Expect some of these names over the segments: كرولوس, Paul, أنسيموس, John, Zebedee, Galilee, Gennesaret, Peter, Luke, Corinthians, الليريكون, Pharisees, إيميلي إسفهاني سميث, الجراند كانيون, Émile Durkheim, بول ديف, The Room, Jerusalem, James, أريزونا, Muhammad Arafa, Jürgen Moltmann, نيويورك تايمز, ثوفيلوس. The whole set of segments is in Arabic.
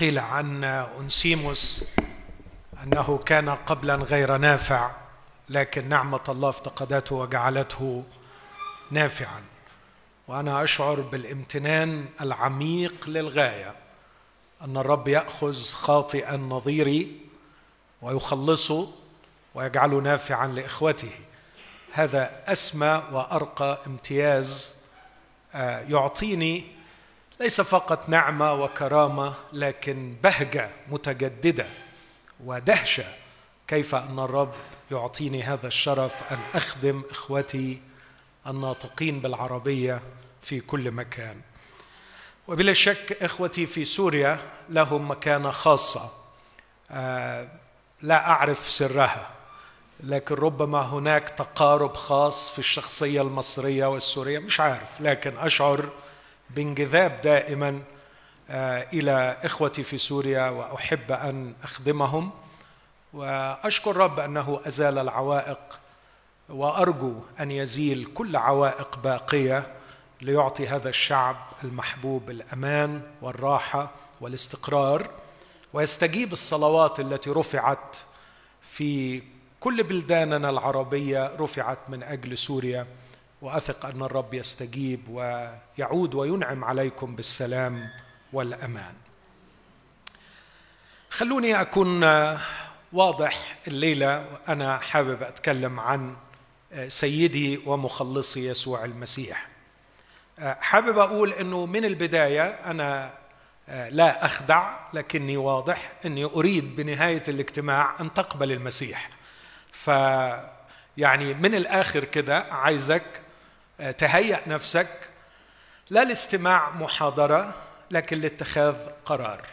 قيل عن أنسيموس أنه كان قبلا غير نافع، لكن نعمة الله افتقدته وجعلته نافعا. وأنا أشعر بالامتنان العميق للغاية أن الرب يأخذ خاطئا نظيري ويخلصه ويجعله نافعا لإخوته. هذا أسمى وأرقى امتياز يعطيني ليس فقط نعمة وكرامة، لكن بهجة متجددة ودهشة كيف أن الرب يعطيني هذا الشرف أن أخدم إخوتي الناطقين بالعربية في كل مكان. وبلا شك إخوتي في سوريا لهم مكانة خاصة لا أعرف سرها، لكن ربما هناك تقارب خاص في الشخصية المصرية والسورية، مش عارف، لكن أشعر بانجذاب دائما إلى إخوتي في سوريا وأحب أن أخدمهم. وأشكر رب أنه أزال العوائق، وأرجو أن يزيل كل عوائق باقية ليعطي هذا الشعب المحبوب الأمان والراحة والاستقرار، ويستجيب الصلوات التي رفعت في كل بلداننا العربية رفعت من أجل سوريا. وأثق أن الرب يستجيب ويعود وينعم عليكم بالسلام والأمان. خلوني أكون واضح الليلة، أنا حابب أتكلم عن سيدي ومخلصي يسوع المسيح. حابب أقول أنه من البداية أنا لا أخدع، لكني واضح أني أريد بنهاية الاجتماع أن تقبل المسيح. يعني من الآخر كده عايزك تهيأ نفسك لا لاستماع محاضرة، لكن لاتخاذ قرار.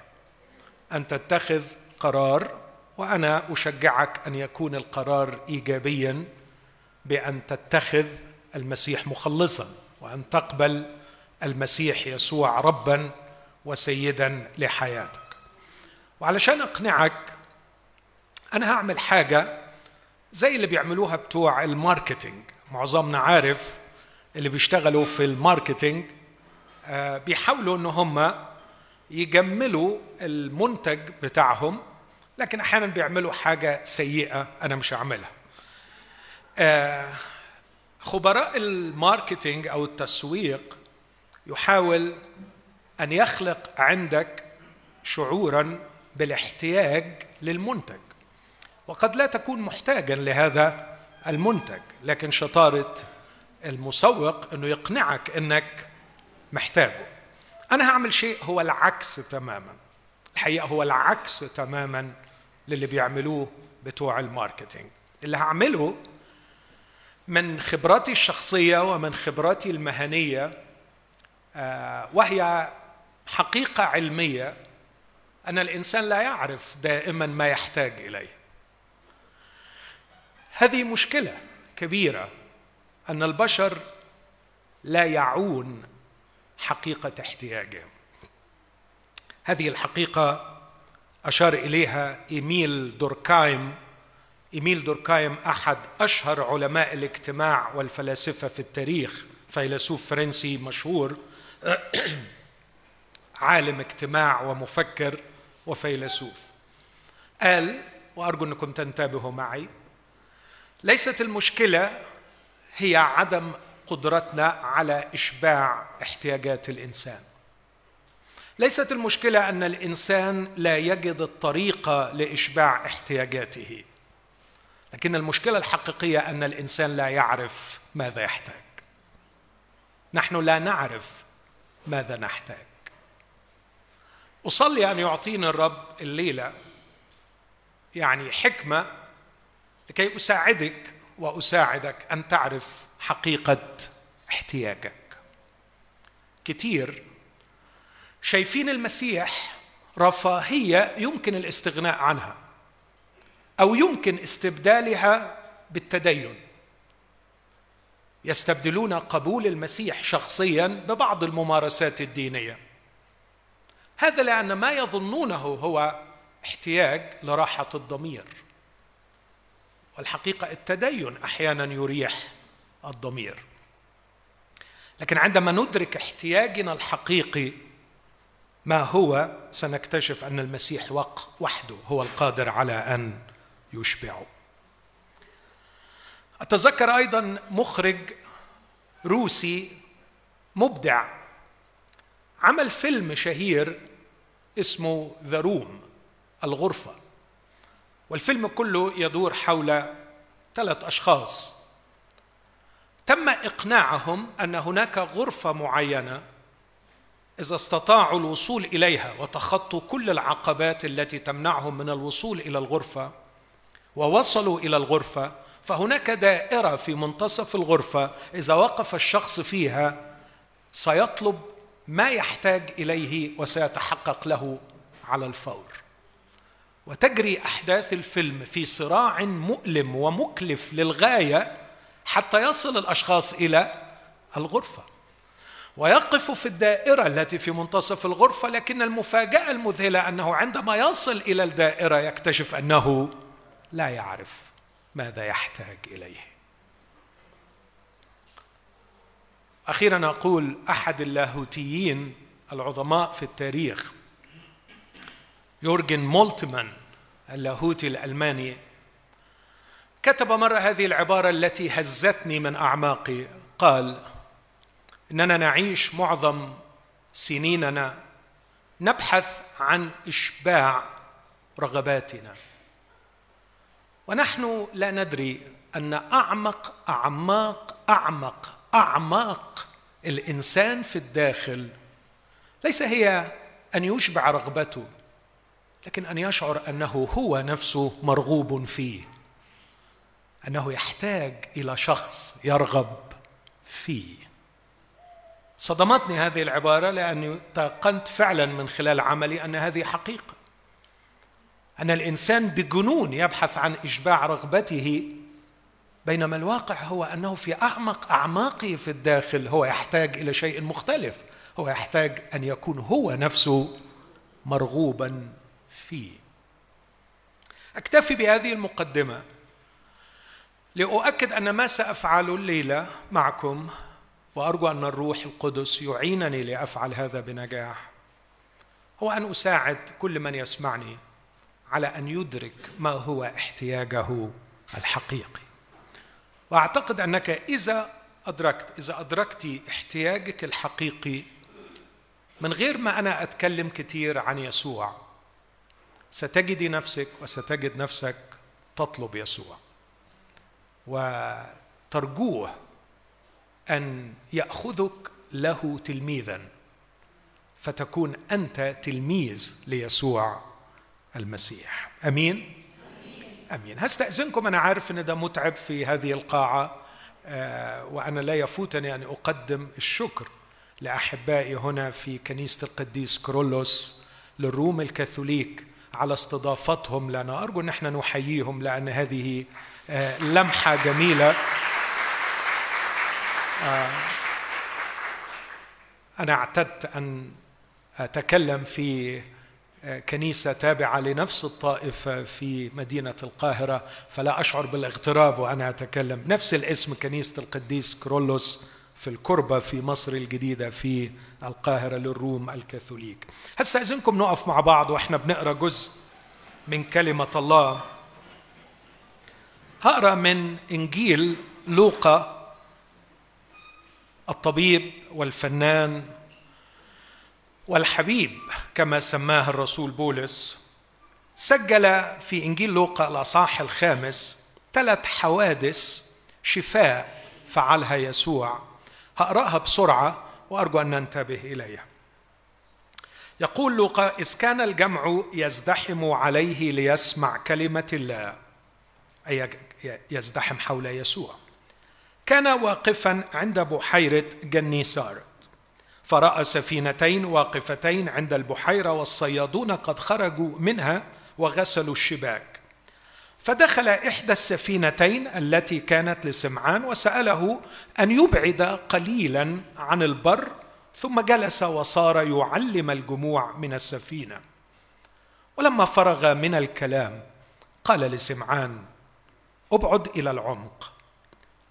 أن تتخذ قرار، وأنا أشجعك أن يكون القرار إيجابيا بأن تتخذ المسيح مخلصا، وأن تقبل المسيح يسوع ربا وسيدا لحياتك. وعلشان أقنعك أنا هعمل حاجة زي اللي بيعملوها بتوع الماركتينج. معظمنا عارف اللي بيشتغلوا في الماركتينج بيحاولوا ان هم يجملوا المنتج بتاعهم، لكن احيانا بيعملوا حاجة سيئة انا مش هعملها. خبراء الماركتينج او التسويق يحاول ان يخلق عندك شعورا بالاحتياج للمنتج، وقد لا تكون محتاجا لهذا المنتج، لكن شطارة المسوق أنه يقنعك أنك محتاجه. أنا هعمل شيء هو العكس تماما، الحقيقة هو العكس تماما للي بيعملوه بتوع الماركتينج. اللي هعمله من خبراتي الشخصية ومن خبراتي المهنية، وهي حقيقة علمية، أن الإنسان لا يعرف دائما ما يحتاج إليه. هذه مشكلة كبيرة، أن البشر لا يعون حقيقة احتياجهم. هذه الحقيقة أشار إليها إيميل دوركايم. إيميل دوركايم أحد أشهر علماء الاجتماع والفلاسفة في التاريخ، فيلسوف فرنسي مشهور، عالم اجتماع ومفكر وفيلسوف. قال، وأرجو أنكم تنتبهوا معي، ليست المشكلة هي عدم قدرتنا على إشباع احتياجات الإنسان. ليست المشكلة أن الإنسان لا يجد الطريقة لإشباع احتياجاته، لكن المشكلة الحقيقية أن الإنسان لا يعرف ماذا يحتاج. نحن لا نعرف ماذا نحتاج. أصلي أن يعطيني الرب الليلة يعني حكمة لكي أساعدك وأساعدك أن تعرف حقيقة احتياجك. كتير شايفين المسيح رفاهية يمكن الاستغناء عنها، أو يمكن استبدالها بالتدين. يستبدلون قبول المسيح شخصيا ببعض الممارسات الدينية، هذا لأن ما يظنونه هو احتياج لراحة الضمير. والحقيقة التدين أحيانا يريح الضمير، لكن عندما ندرك احتياجنا الحقيقي ما هو، سنكتشف أن المسيح وحده هو القادر على أن يشبعه. أتذكر أيضا مخرج روسي مبدع عمل فيلم شهير اسمه The Room، الغرفة، والفيلم كله يدور حول 3 أشخاص تم إقناعهم أن هناك غرفة معينة إذا استطاعوا الوصول إليها وتخطوا كل العقبات التي تمنعهم من الوصول إلى الغرفة ووصلوا إلى الغرفة، فهناك دائرة في منتصف الغرفة إذا وقف الشخص فيها سيطلب ما يحتاج إليه وسيتحقق له على الفور. وتجري أحداث الفيلم في صراع مؤلم ومكلف للغاية حتى يصل الأشخاص إلى الغرفة، ويقف في الدائرة التي في منتصف الغرفة، لكن المفاجأة المذهلة أنه عندما يصل إلى الدائرة يكتشف أنه لا يعرف ماذا يحتاج إليه. أخيراً أقول أحد اللاهوتيين العظماء في التاريخ يورجن مولتمان اللاهوتي الألماني كتب مرة هذه العبارة التي هزتني من أعماقي، قال: إننا نعيش معظم سنيننا نبحث عن إشباع رغباتنا، ونحن لا ندري أن أعمق أعماق أعمق أعماق الإنسان في الداخل ليس هي أن يشبع رغبته، لكن أن يشعر أنه هو نفسه مرغوب فيه، أنه يحتاج إلى شخص يرغب فيه. صدمتني هذه العبارة لأني تيقنت فعلا من خلال عملي أن هذه حقيقة، أن الإنسان بجنون يبحث عن إشباع رغبته، بينما الواقع هو أنه في أعمق أعماقه في الداخل هو يحتاج إلى شيء مختلف، هو يحتاج أن يكون هو نفسه مرغوبا فيه. أكتفي بهذه المقدمة لأؤكد أن ما سأفعله الليلة معكم، وأرجو أن الروح القدس يعينني لأفعل هذا بنجاح، هو أن أساعد كل من يسمعني على أن يدرك ما هو احتياجه الحقيقي. وأعتقد أنك إذا أدركت احتياجك الحقيقي من غير ما أنا أتكلم كتير عن يسوع، ستجد نفسك وستجد نفسك تطلب يسوع وترجوه أن يأخذك له تلميذاً، فتكون أنت تلميذ ليسوع المسيح. أمين؟ أمين. هستأذنكم، أنا عارف أن ده متعب في هذه القاعة، وأنا لا يفوتني أن أقدم الشكر لأحبائي هنا في كنيسة القديس كرولوس للروم الكاثوليك على استضافتهم لنا. أرجو أن احنا نحييهم لأن هذه لمحة جميلة. أنا اعتدت أن أتكلم في كنيسة تابعة لنفس الطائفة في مدينة القاهرة، فلا أشعر بالاغتراب وأنا أتكلم نفس الاسم، كنيسة القديس كرولوس في الكربة في مصر الجديدة في القاهرة للروم الكاثوليك. هستأذنكم نقف مع بعض وإحنا بنقرأ جزء من كلمة الله. هقرأ من إنجيل لوقا الطبيب والفنان والحبيب كما سماه الرسول بولس. سجل في إنجيل لوقا الأصحاح 5 3 حوادث شفاء فعلها يسوع. هقرأها بسرعة وأرجو أن ننتبه إليها. يقول لوقا: إذ كان الجمع يزدحم عليه ليسمع كلمة الله، أي يزدحم حول يسوع، كان واقفا عند بحيرة جنيسارت، فرأى 2 سفينتين واقفتين عند البحيرة، والصيادون قد خرجوا منها وغسلوا الشباك. فدخل إحدى 2 السفينتين التي كانت لسمعان وسأله أن يبعد قليلا عن البر، ثم جلس وصار يعلم الجموع من السفينة. ولما فرغ من الكلام قال لسمعان: ابعد إلى العمق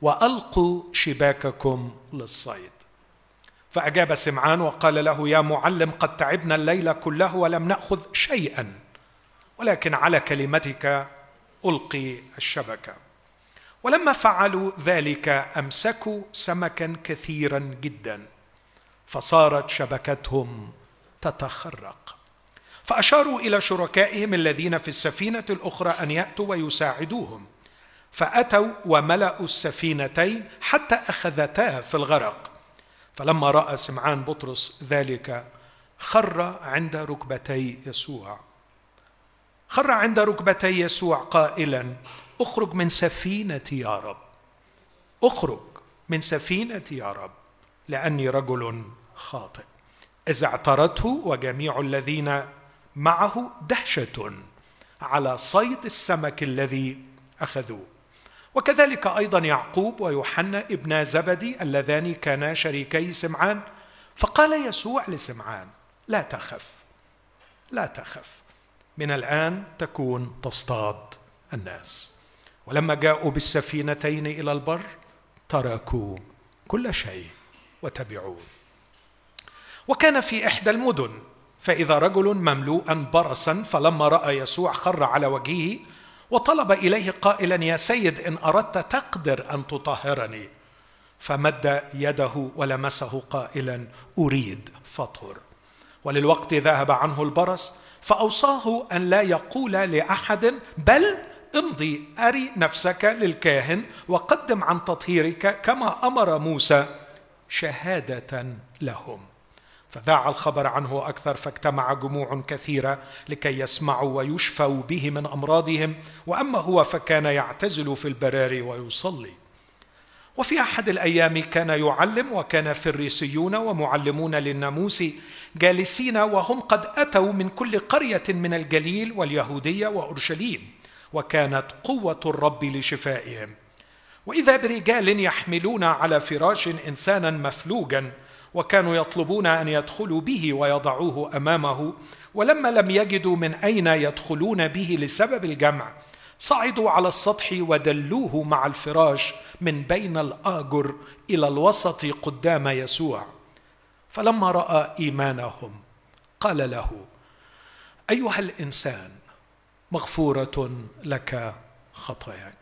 وألقوا شباككم للصيد. فأجاب سمعان وقال له: يا معلم، قد تعبنا الليل كله ولم نأخذ شيئا، ولكن على كلمتك ألقي الشبكة. ولما فعلوا ذلك أمسكوا سمكا كثيرا جدا، فصارت شبكتهم تتخرق، فأشاروا إلى شركائهم الذين في السفينة الأخرى أن يأتوا ويساعدوهم، فأتوا وملأوا السفينتين حتى أخذتا في الغرق. فلما رأى سمعان بطرس ذلك خر عند ركبتي يسوع، خر عند ركبتي يسوع قائلا: اخرج من سفينتي يا رب، اخرج من سفينتي يا رب، لأني رجل خاطئ. إذا اعترته وجميع الذين معه دهشة على صيد السمك الذي أخذوه. وكذلك أيضا يعقوب ويوحنا ابن زبدي اللذان كانا شريكي سمعان. فقال يسوع لسمعان: لا تخف، لا تخف، من الآن تكون تصطاد الناس. ولما جاءوا بالسفينتين إلى البر تركوا كل شيء وتبعوه. وكان في إحدى المدن فإذا رجل مملوءا برصا، فلما رأى يسوع خر على وجهه وطلب إليه قائلا: يا سيد، إن أردت تقدر أن تطهرني. فمد يده ولمسه قائلا: أريد، فطهر. وللوقت ذهب عنه البرص، فأوصاه أن لا يقول لأحد، بل امضي أري نفسك للكاهن وقدم عن تطهيرك كما أمر موسى، شهادة لهم. فذاع الخبر عنه أكثر، فاجتمع جموع كثيرة لكي يسمعوا ويشفوا به من أمراضهم. وأما هو فكان يعتزل في البراري ويصلي. وفي أحد الأيام كان يعلم، وكان فريسيون ومعلمون للناموس جالسين، وهم قد أتوا من كل قرية من الجليل واليهودية وأورشليم، وكانت قوة الرب لشفائهم. وإذا برجال يحملون على فراش إنسانا مفلوجا، وكانوا يطلبون أن يدخلوا به ويضعوه أمامه. ولما لم يجدوا من أين يدخلون به لسبب الجمع، صعدوا على السطح ودلوه مع الفراش من بين الآجر إلى الوسط قدام يسوع. فلما رأى إيمانهم قال له: أيها الإنسان، مغفورة لك خطاياك.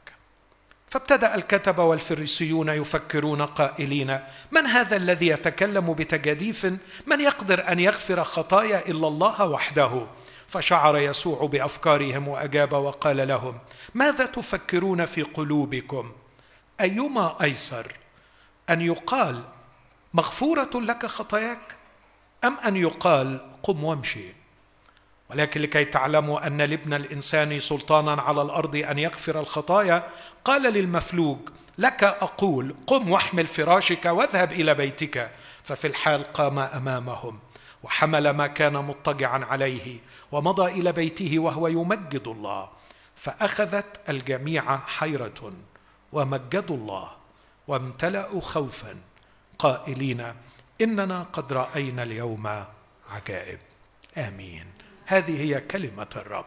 فابتدأ الكتبة والفريسيون يفكرون قائلين: من هذا الذي يتكلم بتجاديف؟ من يقدر أن يغفر خطايا إلا الله وحده؟ فشعر يسوع بأفكارهم وأجاب وقال لهم: ماذا تفكرون في قلوبكم؟ أيما أيسر، أن يقال مغفورة لك خطاياك، أم أن يقال قم وامشي؟ ولكن لكي تعلموا أن لابن الإنسان سلطانا على الأرض أن يغفر الخطايا، قال للمفلوج: لك أقول، قم واحمل فراشك واذهب إلى بيتك. ففي الحال قام أمامهم وحمل ما كان مضطجعا عليه ومضى إلى بيته وهو يمجد الله. فأخذت الجميع حيرة، ومجدوا الله وامتلأوا خوفا قائلين: إننا قد رأينا اليوم عجائب. آمين. هذه هي كلمة الرب،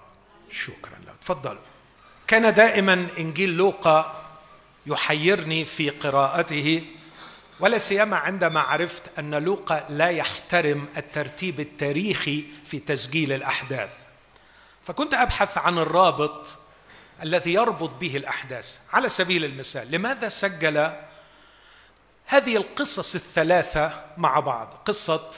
شكرا لك. تفضلوا. كان دائما إنجيل لوقا يحيرني في قراءته، ولا سيما عندما عرفت أن لوقا لا يحترم الترتيب التاريخي في تسجيل الأحداث، فكنت أبحث عن الرابط الذي يربط به الأحداث. على سبيل المثال، لماذا سجل هذه القصص الثلاثة مع بعض؟ قصة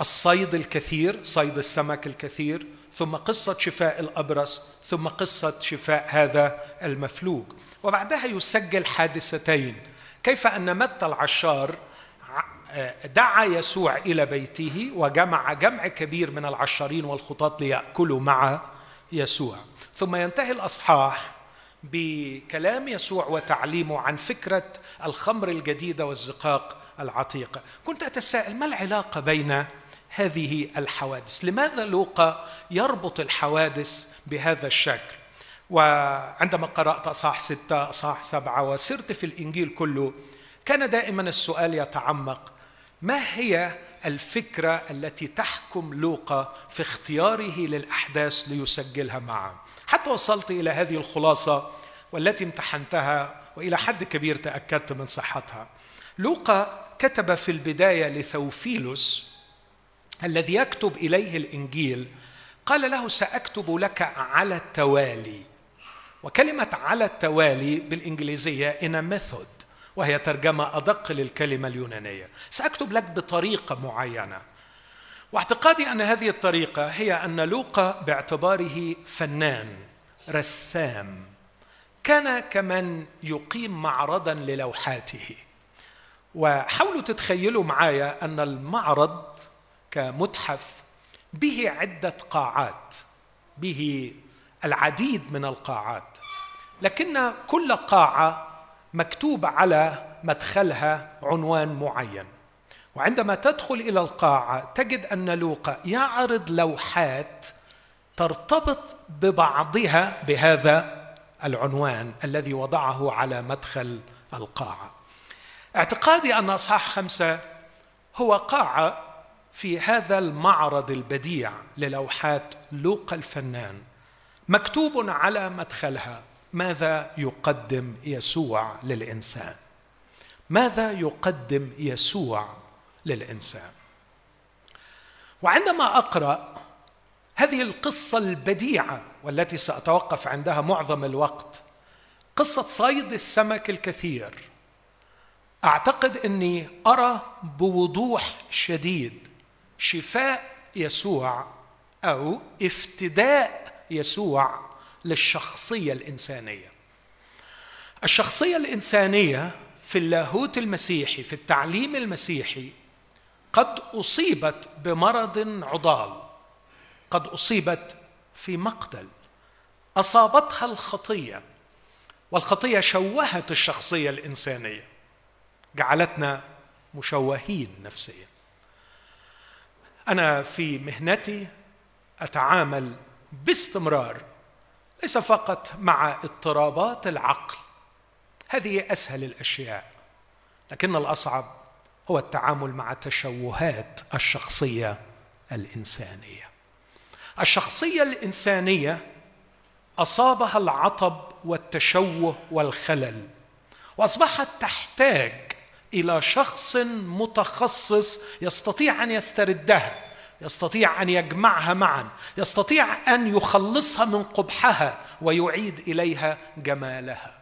الصيد الكثير، صيد السمك الكثير، ثم قصة شفاء الأبرص، ثم قصة شفاء هذا المفلوج. وبعدها يسجل حادثتين، كيف أن متى العشار دعا يسوع إلى بيته وجمع جمع كبير من العشارين والخطاة ليأكلوا مع يسوع. ثم ينتهي الأصحاح بكلام يسوع وتعليمه عن فكرة الخمر الجديدة والزقاق العتيقة. كنت أتساءل ما العلاقة بين هذه الحوادث؟ لماذا لوقا يربط الحوادث بهذا الشكل؟ وعندما قرأت أصحاح 6، أصحاح 7، وسرت في الإنجيل كله، كان دائما السؤال يتعمق: ما هي الفكرة التي تحكم لوقا في اختياره للأحداث ليسجلها معا؟ حتى وصلت إلى هذه الخلاصة، والتي امتحنتها وإلى حد كبير تأكدت من صحتها. لوقا كتب في البداية لثوفيلوس الذي يكتب إليه الإنجيل، قال له: سأكتب لك على التوالي. وكلمة على التوالي بالإنجليزية in a method، وهي ترجمة أدق للكلمة اليونانية. سأكتب لك بطريقة معينة، واعتقادي أن هذه الطريقة هي أن لوقا باعتباره فنان رسام كان كمن يقيم معرضاً للوحاته. وحاولوا تتخيلوا معايا أن المعرض كمتحف به عدة قاعات، به العديد من القاعات، لكن كل قاعة مكتوب على مدخلها عنوان معين. وعندما تدخل إلى القاعة تجد أن لوقا يعرض لوحات ترتبط ببعضها بهذا العنوان الذي وضعه على مدخل القاعة. اعتقادي أن أصحاح 5 هو قاعة في هذا المعرض البديع للوحات لوقا الفنان، مكتوب على مدخلها ماذا يقدم يسوع للإنسان، ماذا يقدم يسوع للإنسان. وعندما أقرأ هذه القصة البديعة والتي سأتوقف عندها معظم الوقت، قصة صيد السمك الكثير، أعتقد أني أرى بوضوح شديد شفاء يسوع أو افتداء يسوع للشخصية الإنسانية. الشخصية الإنسانية في اللاهوت المسيحي، في التعليم المسيحي، قد أصيبت بمرض عضال، قد أصيبت في مقتل، أصابتها الخطية، والخطية شوهت الشخصية الإنسانية، جعلتنا مشوهين نفسيا. أنا في مهنتي أتعامل باستمرار ليس فقط مع اضطرابات العقل، هذه أسهل الأشياء، لكن الأصعب هو التعامل مع تشوهات الشخصية الإنسانية. الشخصية الإنسانية أصابها العطب والتشوه والخلل، وأصبحت تحتاج إلى شخص متخصص يستطيع أن يستردها، يستطيع أن يجمعها معا، يستطيع أن يخلصها من قبحها ويعيد إليها جمالها.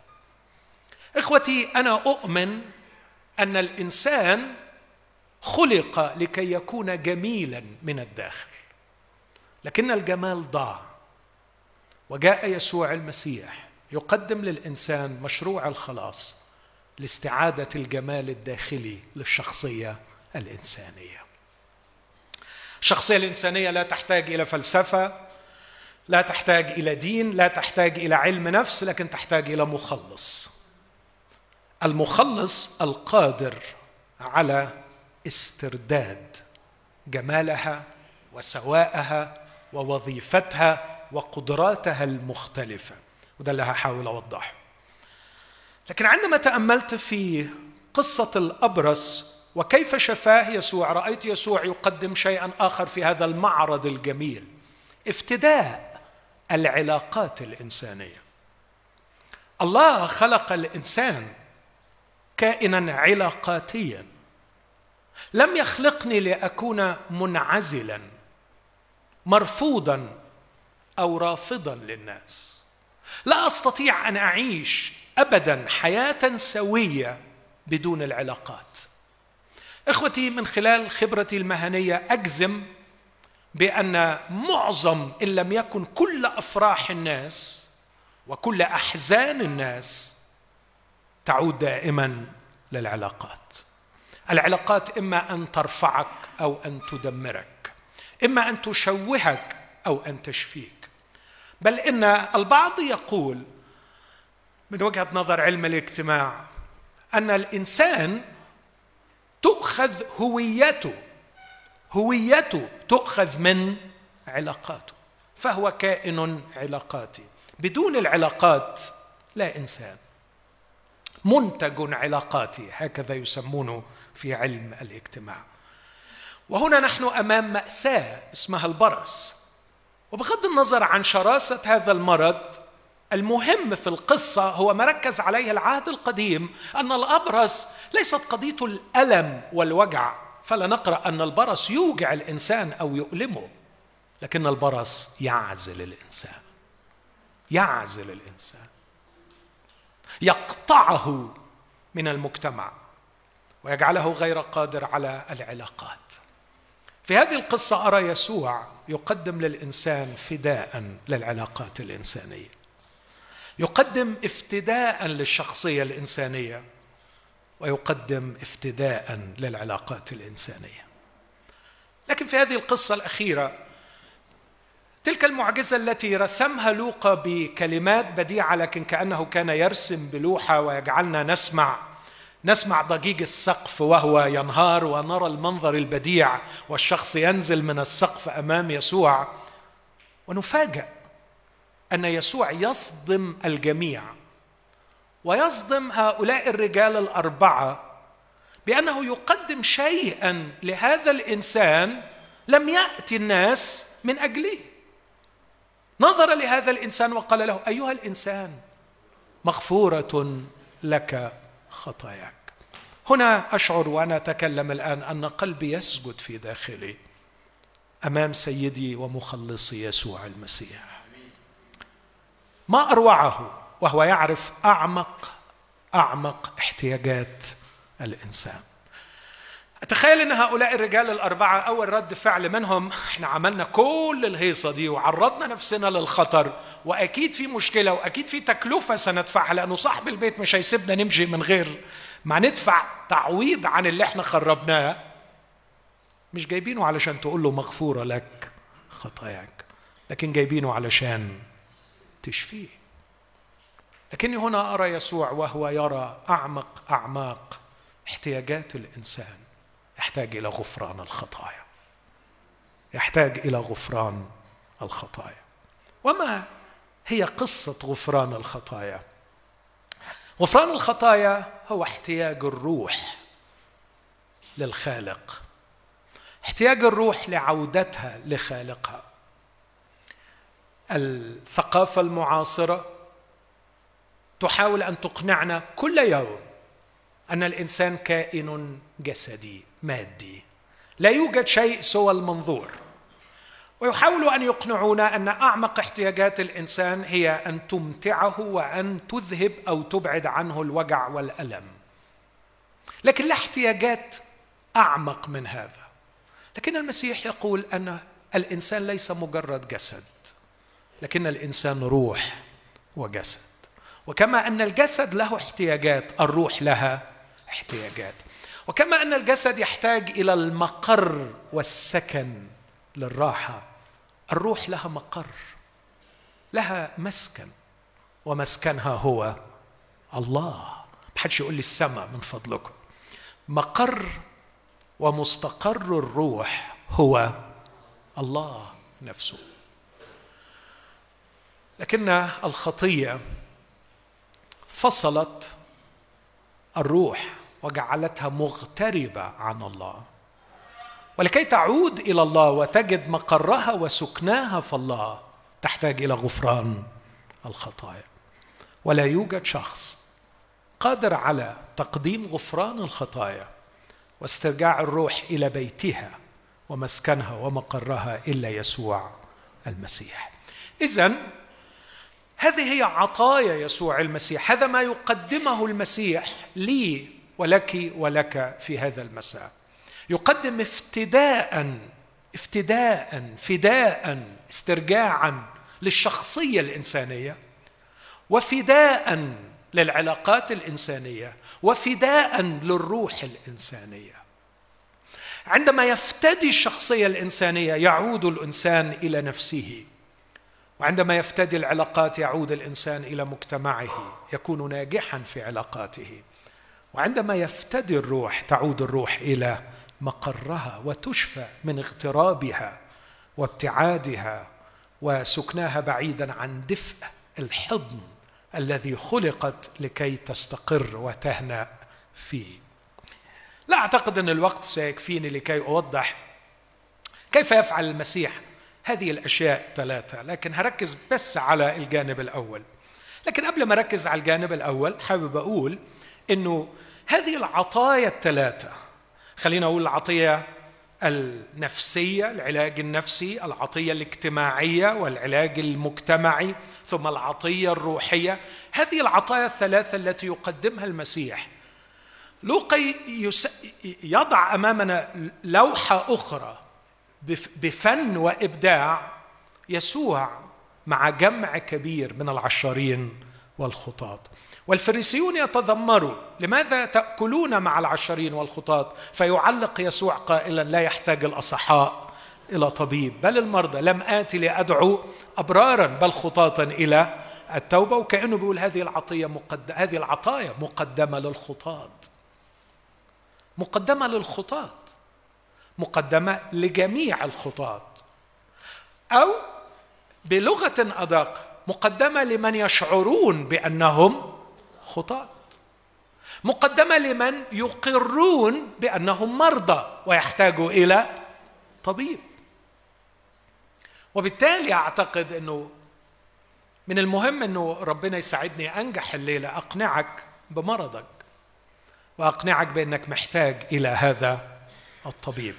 إخوتي، أنا أؤمن أن الإنسان خلق لكي يكون جميلا من الداخل، لكن الجمال ضاع، وجاء يسوع المسيح يقدم للإنسان مشروع الخلاص لاستعادة الجمال الداخلي للشخصية الإنسانية. الشخصية الإنسانية لا تحتاج إلى فلسفة، لا تحتاج إلى دين، لا تحتاج إلى علم نفس، لكن تحتاج إلى مخلص، المخلص القادر على استرداد جمالها وسواءها ووظيفتها وقدراتها المختلفة، وده اللي هحاول أوضحه. لكن عندما تأملت في قصة الأبرص وكيف شفاه يسوع، رأيت يسوع يقدم شيئاً آخر في هذا المعرض الجميل: افتداء العلاقات الإنسانية. الله خلق الإنسان كائناً علاقاتياً، لم يخلقني لأكون منعزلاً مرفوضاً أو رافضاً للناس. لا أستطيع أن أعيش أبداً حياة سوية بدون العلاقات. إخوتي، من خلال خبرتي المهنية أجزم بأن معظم إن لم يكن كل أفراح الناس وكل أحزان الناس تعود دائماً للعلاقات. العلاقات إما أن ترفعك أو أن تدمرك، إما أن تشوهك أو أن تشفيك، بل إن البعض يقول من وجهة نظر علم الاجتماع أن الإنسان تؤخذ هويته، هويته تؤخذ من علاقاته، فهو كائن علاقاتي، بدون العلاقات لا إنسان، منتج علاقاتي، هكذا يسمونه في علم الاجتماع. وهنا نحن أمام مأساة اسمها البرص، وبغض النظر عن شراسة هذا المرض، المهم في القصة هو ما ركز عليه العهد القديم أن الأبرص ليست قضيته الألم والوجع، فلا نقرأ أن البرص يوجع الإنسان أو يؤلمه، لكن البرص يعزل الإنسان، يعزل الإنسان، يقطعه من المجتمع ويجعله غير قادر على العلاقات. في هذه القصة أرى يسوع يقدم للإنسان فداء للعلاقات الإنسانية، يقدم افتداء للشخصية الإنسانية، ويقدم افتداء للعلاقات الإنسانية. لكن في هذه القصة الأخيرة، تلك المعجزة التي رسمها لوقا بكلمات بديعة لكن كأنه كان يرسم بلوحة ويجعلنا نسمع ضجيج السقف وهو ينهار ونرى المنظر البديع والشخص ينزل من السقف أمام يسوع، ونفاجأ أن يسوع يصدم الجميع ويصدم هؤلاء الرجال الأربعة بأنه يقدم شيئا لهذا الإنسان لم يأتي الناس من أجله. نظر لهذا الإنسان وقال له: أيها الإنسان، مغفورة لك خطاياك. هنا أشعر وأنا أتكلم الآن أن قلبي يسجد في داخلي أمام سيدي ومخلصي يسوع المسيح. ما أروعه وهو يعرف أعمق احتياجات الإنسان. أتخيل أن هؤلاء الرجال الأربعة أول رد فعل منهم: إحنا عملنا كل الهيصة دي وعرضنا نفسنا للخطر، وأكيد في مشكلة وأكيد في تكلفة سندفعها، لأنه صاحب البيت مش هيسيبنا نمشي من غير ما ندفع تعويض عن اللي إحنا خربناه. مش جايبينه علشان تقول له مغفورة لك خطاياك، لكن جايبينه علشان تشفيه. لكني هنا أرى يسوع وهو يرى أعماق احتياجات الإنسان. يحتاج إلى غفران الخطايا، يحتاج إلى غفران الخطايا. وما هي قصة غفران الخطايا؟ غفران الخطايا هو احتياج الروح للخالق، احتياج الروح لعودتها لخالقها. الثقافة المعاصرة تحاول أن تقنعنا كل يوم أن الإنسان كائن جسدي مادي، لا يوجد شيء سوى المنظور، ويحاولوا أن يقنعونا أن أعمق احتياجات الإنسان هي أن تمتعه وأن تذهب أو تبعد عنه الوجع والألم. لكن لا احتياجات أعمق من هذا. لكن المسيح يقول أن الإنسان ليس مجرد جسد، لكن الإنسان روح وجسد، وكما أن الجسد له احتياجات، الروح لها احتياجات. وكما أن الجسد يحتاج إلى المقر والسكن للراحة، الروح لها مقر، لها مسكن، ومسكنها هو الله. محدش يقول لي السماء من فضلكم. مقر ومستقر الروح هو الله نفسه. لكن الخطية فصلت الروح وجعلتها مغتربة عن الله، ولكي تعود إلى الله وتجد مقرها وسكناها في الله تحتاج إلى غفران الخطايا. ولا يوجد شخص قادر على تقديم غفران الخطايا واسترجاع الروح إلى بيتها ومسكنها ومقرها إلا يسوع المسيح. إذن هذه هي عطايا يسوع المسيح، هذا ما يقدمه المسيح لي ولك في هذا المساء. يقدم افتداء فداء استرجاعا للشخصية الإنسانية، وفداء للعلاقات الإنسانية، وفداء للروح الإنسانية. عندما يفتدي الشخصية الإنسانية يعود الإنسان إلى نفسه، وعندما يفتدي العلاقات يعود الإنسان إلى مجتمعه، يكون ناجحا في علاقاته. وعندما يفتدي الروح تعود الروح إلى مقرها وتشفى من اغترابها وابتعادها وسكناها بعيدا عن دفء الحضن الذي خلقت لكي تستقر وتهنأ فيه. لا أعتقد أن الوقت سيكفيني لكي أوضح كيف يفعل المسيح هذه الأشياء 3، لكن هركز بس على الجانب الأول. لكن قبل ما أركز على الجانب الأول حابب أقول إنه هذه العطايا الثلاثة، خلينا أقول العطية النفسية، العلاج النفسي، العطية الاجتماعية والعلاج المجتمعي، ثم العطية الروحية، هذه العطايا الثلاثة التي يقدمها المسيح. لوقا يضع أمامنا لوحة أخرى بفن وإبداع يسوع مع جمع كبير من العشارين والخطاة. والفريسيون يتذمروا، لماذا تأكلون مع العشارين والخطاة؟ فيعلق يسوع قائلا لا يحتاج الأصحاء إلى طبيب بل المرضى، لم آتي لأدعو أبرارا بل خطاة إلى التوبة. وكأنه بيقول هذه العطايا مقدمة للخطاة، مقدمة للخطاة، مقدمة لجميع الخطاة، أو بلغة أدق مقدمة لمن يشعرون بأنهم خطاة، مقدمة لمن يقرون بأنهم مرضى ويحتاجوا إلى طبيب. وبالتالي أعتقد أنه من المهم أنه ربنا يساعدني أنجح الليلة أقنعك بمرضك وأقنعك بأنك محتاج إلى هذا الطبيب.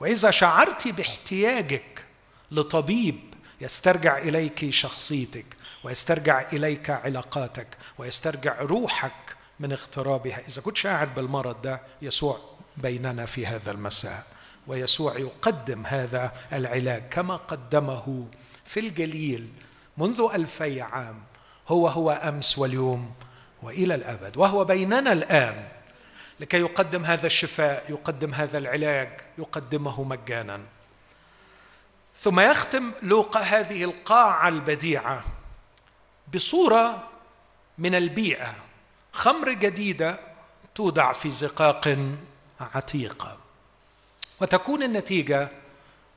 وإذا شعرت باحتياجك لطبيب يسترجع إليك شخصيتك ويسترجع إليك علاقاتك ويسترجع روحك من اغترابها. إذا كنت شاعر بالمرض ده، يسوع بيننا في هذا المساء، ويسوع يقدم هذا العلاج كما قدمه في الجليل منذ 2000 عام، هو أمس واليوم وإلى الأبد، وهو بيننا الآن لكي يقدم هذا الشفاء، يقدم هذا العلاج، يقدمه مجانا. ثم يختم لوقا هذه القاعة البديعة بصورة من البيئة، خمر جديدة توضع في زقاق عتيقة، وتكون النتيجة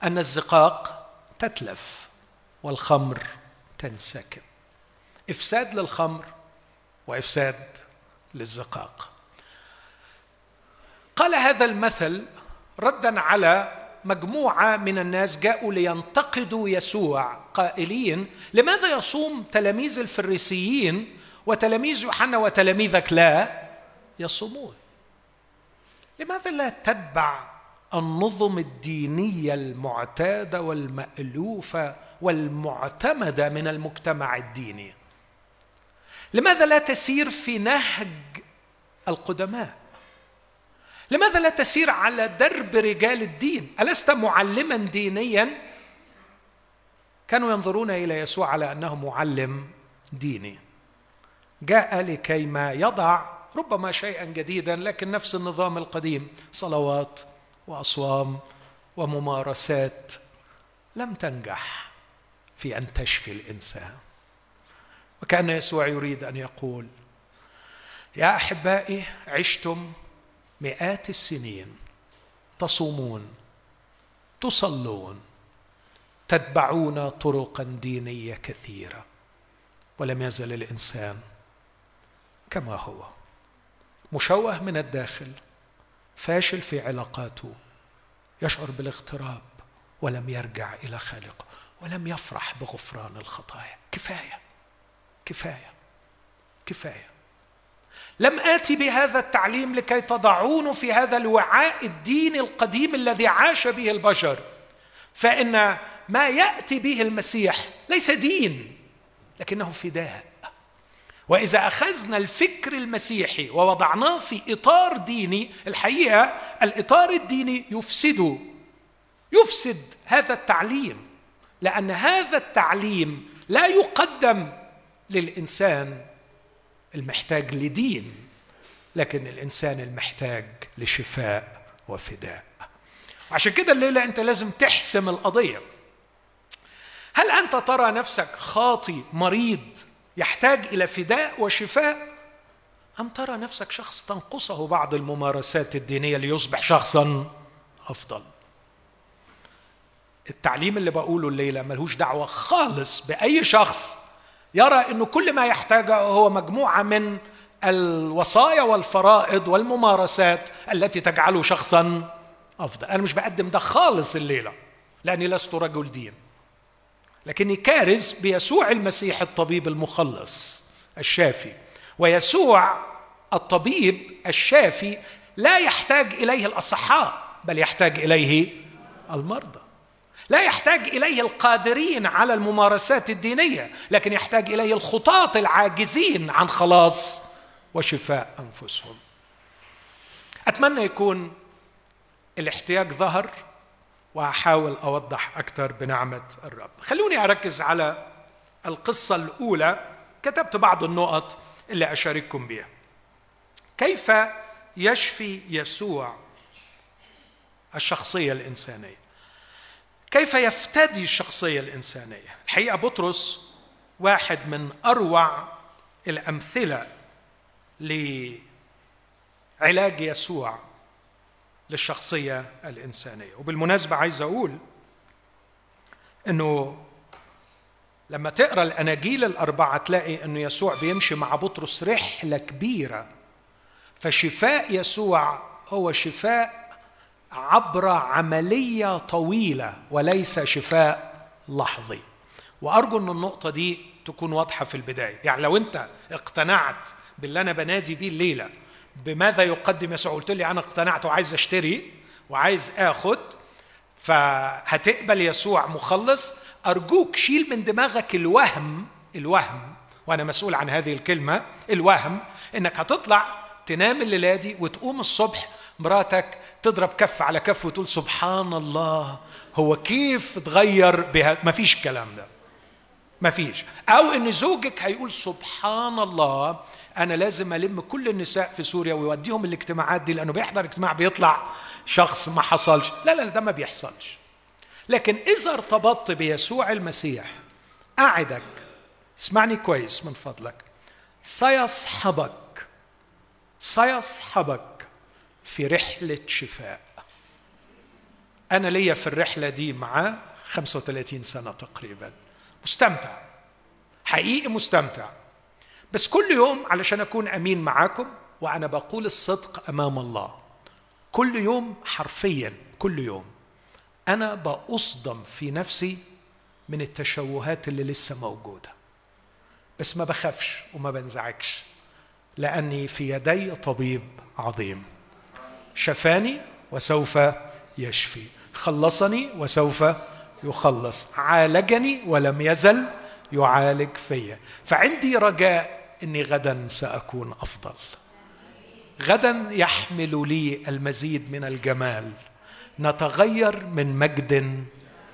أن الزقاق تتلف والخمر تنسكب. إفساد للخمر وإفساد للزقاق. قال هذا المثل رداً على مجموعة من الناس جاءوا لينتقدوا يسوع قائلين لماذا يصوم تلاميذ الفريسيين وتلاميذ يوحنا وتلاميذك لا يصومون؟ لماذا لا تتبع النظم الدينية المعتادة والمألوفة والمعتمدة من المجتمع الديني؟ لماذا لا تسير في نهج القدماء؟ لماذا لا تسير على درب رجال الدين؟ ألست معلما دينيا؟ كانوا ينظرون إلى يسوع على أنه معلم ديني جاء لكيما يضع ربما شيئا جديدا، لكن نفس النظام القديم، صلوات وأصوام وممارسات لم تنجح في أن تشفي الإنسان. وكأن يسوع يريد أن يقول يا أحبائي، عشتم مئات السنين تصومون، تصلون، تتبعون طرقا دينية كثيرة، ولم يزل الإنسان كما هو، مشوه من الداخل، فاشل في علاقاته، يشعر بالاغتراب، ولم يرجع إلى خالقه، ولم يفرح بغفران الخطايا. كفاية كفاية كفاية. لم آتي بهذا التعليم لكي تضعونه في هذا الوعاء الديني القديم الذي عاش به البشر، فإن ما يأتي به المسيح ليس دين لكنه فداء. وإذا أخذنا الفكر المسيحي ووضعناه في إطار ديني، الحقيقة الإطار الديني يفسد هذا التعليم، لأن هذا التعليم لا يقدم للإنسان المحتاج لدين، لكن الإنسان المحتاج لشفاء وفداء. وعشان كده الليلة أنت لازم تحسم القضية. هل أنت ترى نفسك خاطي مريض يحتاج إلى فداء وشفاء، أم ترى نفسك شخص تنقصه بعض الممارسات الدينية ليصبح شخصا أفضل؟ التعليم اللي بقوله الليلة ملهوش دعوة خالص بأي شخص يرى أنه كل ما يحتاجه هو مجموعة من الوصايا والفرائض والممارسات التي تجعله شخصاً أفضل. أنا مش بقدم ده خالص الليلة، لأني لست رجل دين، لكني كارز بيسوع المسيح الطبيب المخلص الشافي. ويسوع الطبيب الشافي لا يحتاج إليه الأصحاء بل يحتاج إليه المرضى. لا يحتاج إليه القادرين على الممارسات الدينية لكن يحتاج إليه الخطاة العاجزين عن خلاص وشفاء أنفسهم. أتمنى يكون الاحتياج ظهر وأحاول أوضح أكثر بنعمة الرب. خلوني أركز على القصة الأولى. كتبت بعض النقط اللي أشارككم بها. كيف يشفي يسوع الشخصية الإنسانية؟ كيف يفتدي الشخصية الإنسانية؟ الحقيقة بطرس واحد من أروع الأمثلة لعلاج يسوع للشخصية الإنسانية. وبالمناسبة عايز أقول أنه لما تقرأ الأناجيل الأربعة تلاقي أنه يسوع بيمشي مع بطرس رحلة كبيرة، فشفاء يسوع هو شفاء عبر عملية طويلة وليس شفاء لحظي. وأرجو أن النقطة دي تكون واضحة في البداية. يعني لو أنت اقتنعت باللي أنا بنادي بيه الليلة، بماذا يقدم يسوع؟ قلت لي أنا اقتنعت وعايز أشتري وعايز أخذ، فهتقبل يسوع مخلص؟ أرجوك شيل من دماغك الوهم، وأنا مسؤول عن هذه الكلمة، الوهم إنك هتطلع تنام الليلة دي وتقوم الصبح مراتك تضرب كف على كف وتقول سبحان الله هو كيف اتغير بها. مفيش الكلام ده، مفيش. أو إن زوجك هيقول سبحان الله أنا لازم ألم كل النساء في سوريا ويوديهم الاجتماعات دي لأنه بيحضر اجتماع بيطلع شخص ما حصلش. لا لا، ده ما بيحصلش. لكن إذا ارتبطت بيسوع المسيح، أعدك، اسمعني كويس من فضلك، سيصحبك في رحلة شفاء. أنا ليا في الرحلة دي معاه 35 سنة تقريبا. مستمتع حقيقي، مستمتع. بس كل يوم علشان أكون أمين معاكم وأنا بقول الصدق أمام الله، كل يوم حرفيا كل يوم أنا بأصدم في نفسي من التشوهات اللي لسه موجودة. بس ما بخافش وما بنزعجش لأني في يدي طبيب عظيم شفاني وسوف يشفي، خلصني وسوف يخلص، عالجني ولم يزل يعالج فيا. فعندي رجاء أني غدا سأكون أفضل، غدا يحمل لي المزيد من الجمال، نتغير من مجد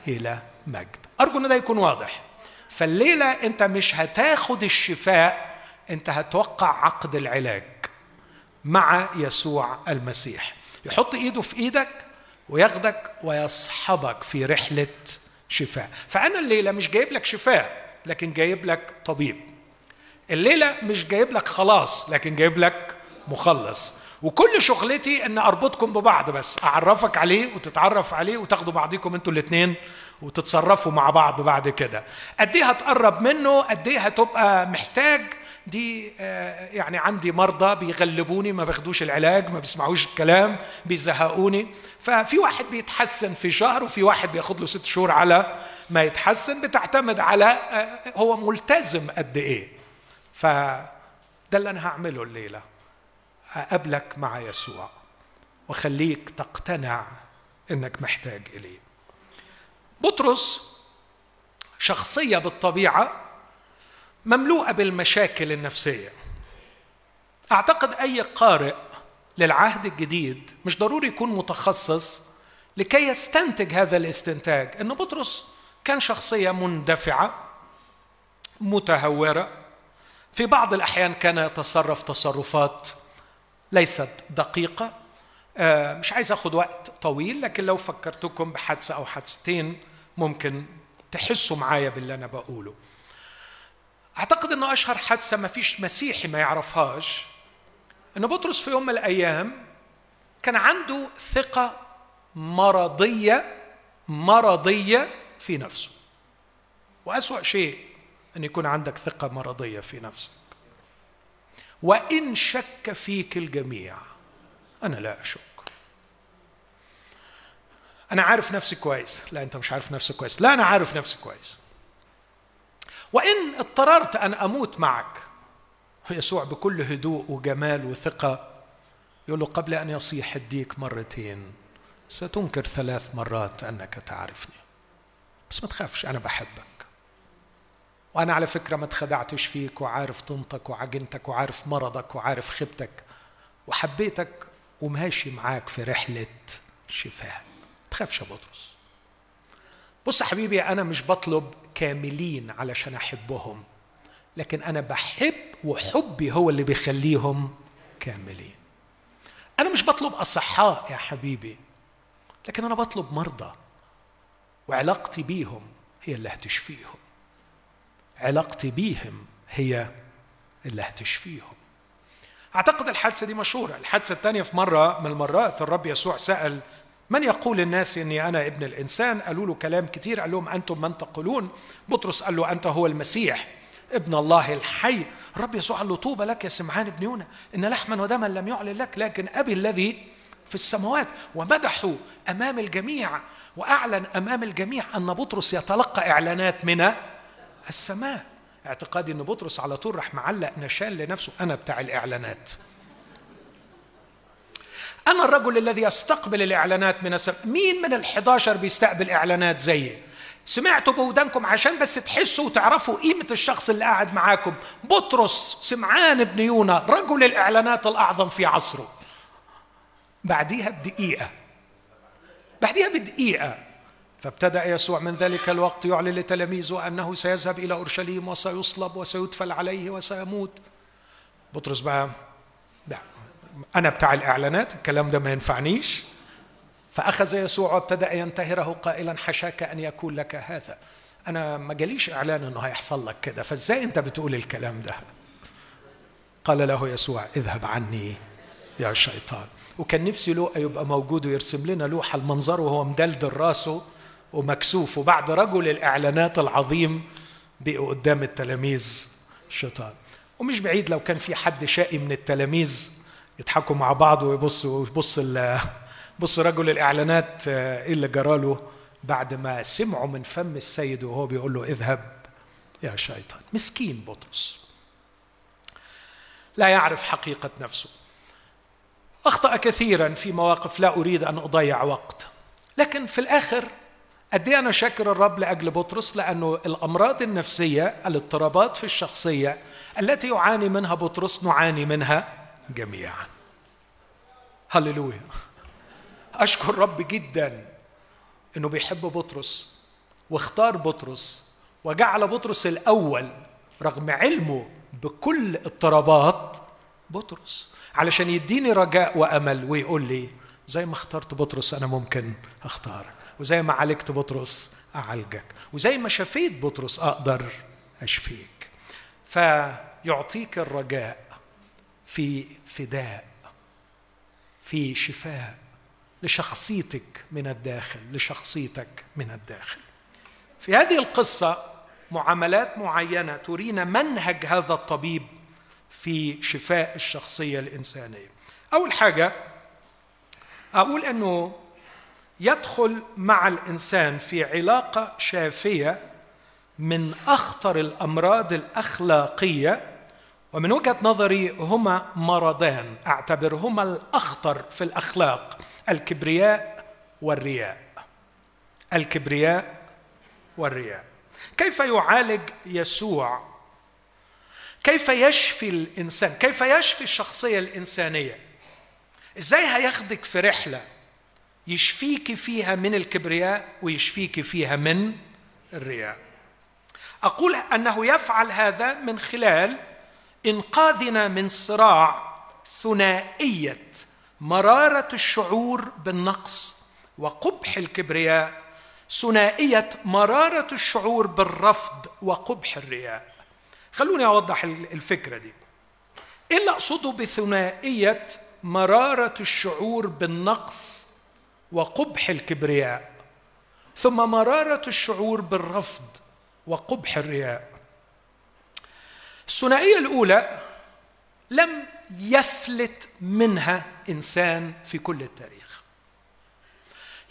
إلى مجد. أرجو أن ده يكون واضح. فالليلة أنت مش هتاخد الشفاء، أنت هتوقع عقد العلاج مع يسوع المسيح. يحط إيده في إيدك وياخدك ويصحبك في رحلة شفاء. فأنا الليلة مش جايب لك شفاء لكن جايب لك طبيب. الليلة مش جايب لك خلاص لكن جايب لك مخلص. وكل شغلتي أن أربطكم ببعض، بس أعرفك عليه وتتعرف عليه وتاخدوا بعضكم أنتوا الاتنين وتتصرفوا مع بعض بعد كده. قد إيه هتقرب منه، قد إيه هتبقى محتاج. دي يعني عندي مرضى بيغلبوني، ما باخدوش العلاج، ما بيسمعوش الكلام، بيزهقوني. ففي واحد بيتحسن في شهر وفي واحد بياخد له 6 شهور على ما يتحسن. بتعتمد على هو ملتزم قد إيه. فده اللي أنا هعمله الليلة، أقابلك مع يسوع وخليك تقتنع إنك محتاج إليه. بطرس شخصية بالطبيعة مملوءة بالمشاكل النفسية. أعتقد أي قارئ للعهد الجديد مش ضروري يكون متخصص لكي يستنتج هذا الاستنتاج، إن بطرس كان شخصية مندفعة متهورة، في بعض الأحيان كان يتصرف تصرفات ليست دقيقة. مش عايز أخذ وقت طويل، لكن لو فكرتكم بحادثة أو حادثتين ممكن تحسوا معايا باللي أنا بقوله. أعتقد أنه أشهر حادثة ما فيش مسيحي ما يعرفهاش، أنه بطرس في يوم من الأيام كان عنده ثقة مرضية في نفسه. وأسوأ شيء أن يكون عندك ثقة مرضية في نفسك. وإن شك فيك الجميع، أنا لا أشك. أنا عارف نفسي كويس. لا، أنت مش عارف نفسك كويس. لا، أنا عارف نفسي كويس. وإن اضطررت أن أموت معك، فيسوع بكل هدوء وجمال وثقة يقول له قبل أن يصيح الديك مرتين ستنكر 3 مرات أنك تعرفني، بس ما تخافش أنا بحبك، وأنا على فكرة ما اتخدعتش فيك، وعارف طمطك وعجنتك وعارف مرضك وعارف خيبتك وحبيتك وماشي معاك في رحلة شفاء، ما تخافش يا بطرس. بص يا حبيبي، أنا مش بطلب كاملين علشان أحبهم، لكن أنا بحب وحبي هو اللي بيخليهم كاملين. أنا مش بطلب أصحاء يا حبيبي، لكن أنا بطلب مرضى، وعلاقتي بيهم هي اللي هتشفيهم، علاقتي بيهم هي اللي هتشفيهم. أعتقد الحادثة دي مشهورة. الحادثة الثانية، في مرة من المرات الرب يسوع سأل من يقول الناس إني أنا ابن الإنسان؟ قالوا له كلام كتير، قال لهم أنتم من تقولون؟ بطرس قال له أنت هو المسيح ابن الله الحي. الرب يسوع قال له طوبى لك يا سمعان بن يونا، إن لحما ودما لم يعلن لك لكن أبي الذي في السماوات. ومدحوا أمام الجميع، وأعلن أمام الجميع أن بطرس يتلقى إعلانات من السماء. اعتقادي أن بطرس على طول راح معلق نشال لنفسه أنا بتاع الإعلانات، أنا الرجل الذي يستقبل الإعلانات من السماء. مين من 11 بيستقبل إعلانات زي؟ سمعتوا بودانكم عشان بس تحسوا وتعرفوا قيمة الشخص اللي قاعد معاكم. بطرس سمعان بن يونا رجل الإعلانات الأعظم في عصره. بعديها بدقيقة فابتدأ يسوع من ذلك الوقت يعلن لتلاميذه أنه سيذهب إلى أورشليم وسيصلب وسيدفن عليه وسيموت. بطرس بقى أنا بتاع الإعلانات، الكلام ده ما ينفعنيش. فأخذ يسوع وابتدأ ينتهره قائلا حشاك أن يكون لك هذا، أنا ما جاليش إعلان أنه هيحصل لك كده، فإزاي أنت بتقول الكلام ده؟ قال له يسوع اذهب عني يا شيطان. وكان نفسي لوقا يبقى موجود ويرسم لنا لوحة المنظر وهو مدلدل راسه ومكسوف، وبعد رجل الإعلانات العظيم بقوا قدام التلاميذ الشيطان. ومش بعيد لو كان في حد شقي من التلاميذ يضحكوا مع بعض ويبصوا بص رجل الإعلانات إيه اللي جراله بعد ما سمعوا من فم السيد وهو بيقول له اذهب يا شيطان. مسكين بطرس لا يعرف حقيقة نفسه، أخطأ كثيرا في مواقف لا أريد أن أضيع وقت، لكن في الآخر قد إيه أنا شاكر الرب لأجل بطرس، لأنه الأمراض النفسية، الاضطرابات في الشخصية التي يعاني منها بطرس نعاني منها جميعا. هللويا، أشكر رب جدا أنه بيحب بطرس واختار بطرس وجعل بطرس الأول رغم علمه بكل اضطرابات بطرس، علشان يديني رجاء وأمل ويقول لي زي ما اخترت بطرس أنا ممكن أختارك، وزي ما عالجت بطرس أعالجك، وزي ما شفيت بطرس أقدر أشفيك. فيعطيك الرجاء في فداء، في شفاء لشخصيتك من الداخل، لشخصيتك من الداخل. في هذه القصة معاملات معينة ترينا منهج هذا الطبيب في شفاء الشخصية الإنسانية. أول حاجة أقول أنه يدخل مع الإنسان في علاقة شافية من أخطر الأمراض الأخلاقية، ومن وجهة نظري هما مرضان أعتبرهما الأخطر في الأخلاق، الكبرياء والرياء. الكبرياء والرياء. كيف يعالج يسوع؟ كيف يشفي الإنسان؟ كيف يشفي الشخصية الإنسانية؟ إزاي هياخدك في رحلة يشفيك فيها من الكبرياء ويشفيك فيها من الرياء؟ أقول أنه يفعل هذا من خلال إنقاذنا من صراع ثنائية مرارة الشعور بالنقص وقبح الكبرياء، ثنائية مرارة الشعور بالرفض وقبح الرياء. خلوني أوضح الفكرة دي. إيه اللي أقصده بثنائية مرارة الشعور بالنقص وقبح الكبرياء ثم مرارة الشعور بالرفض وقبح الرياء؟ الثنائية الأولى لم يفلت منها إنسان في كل التاريخ،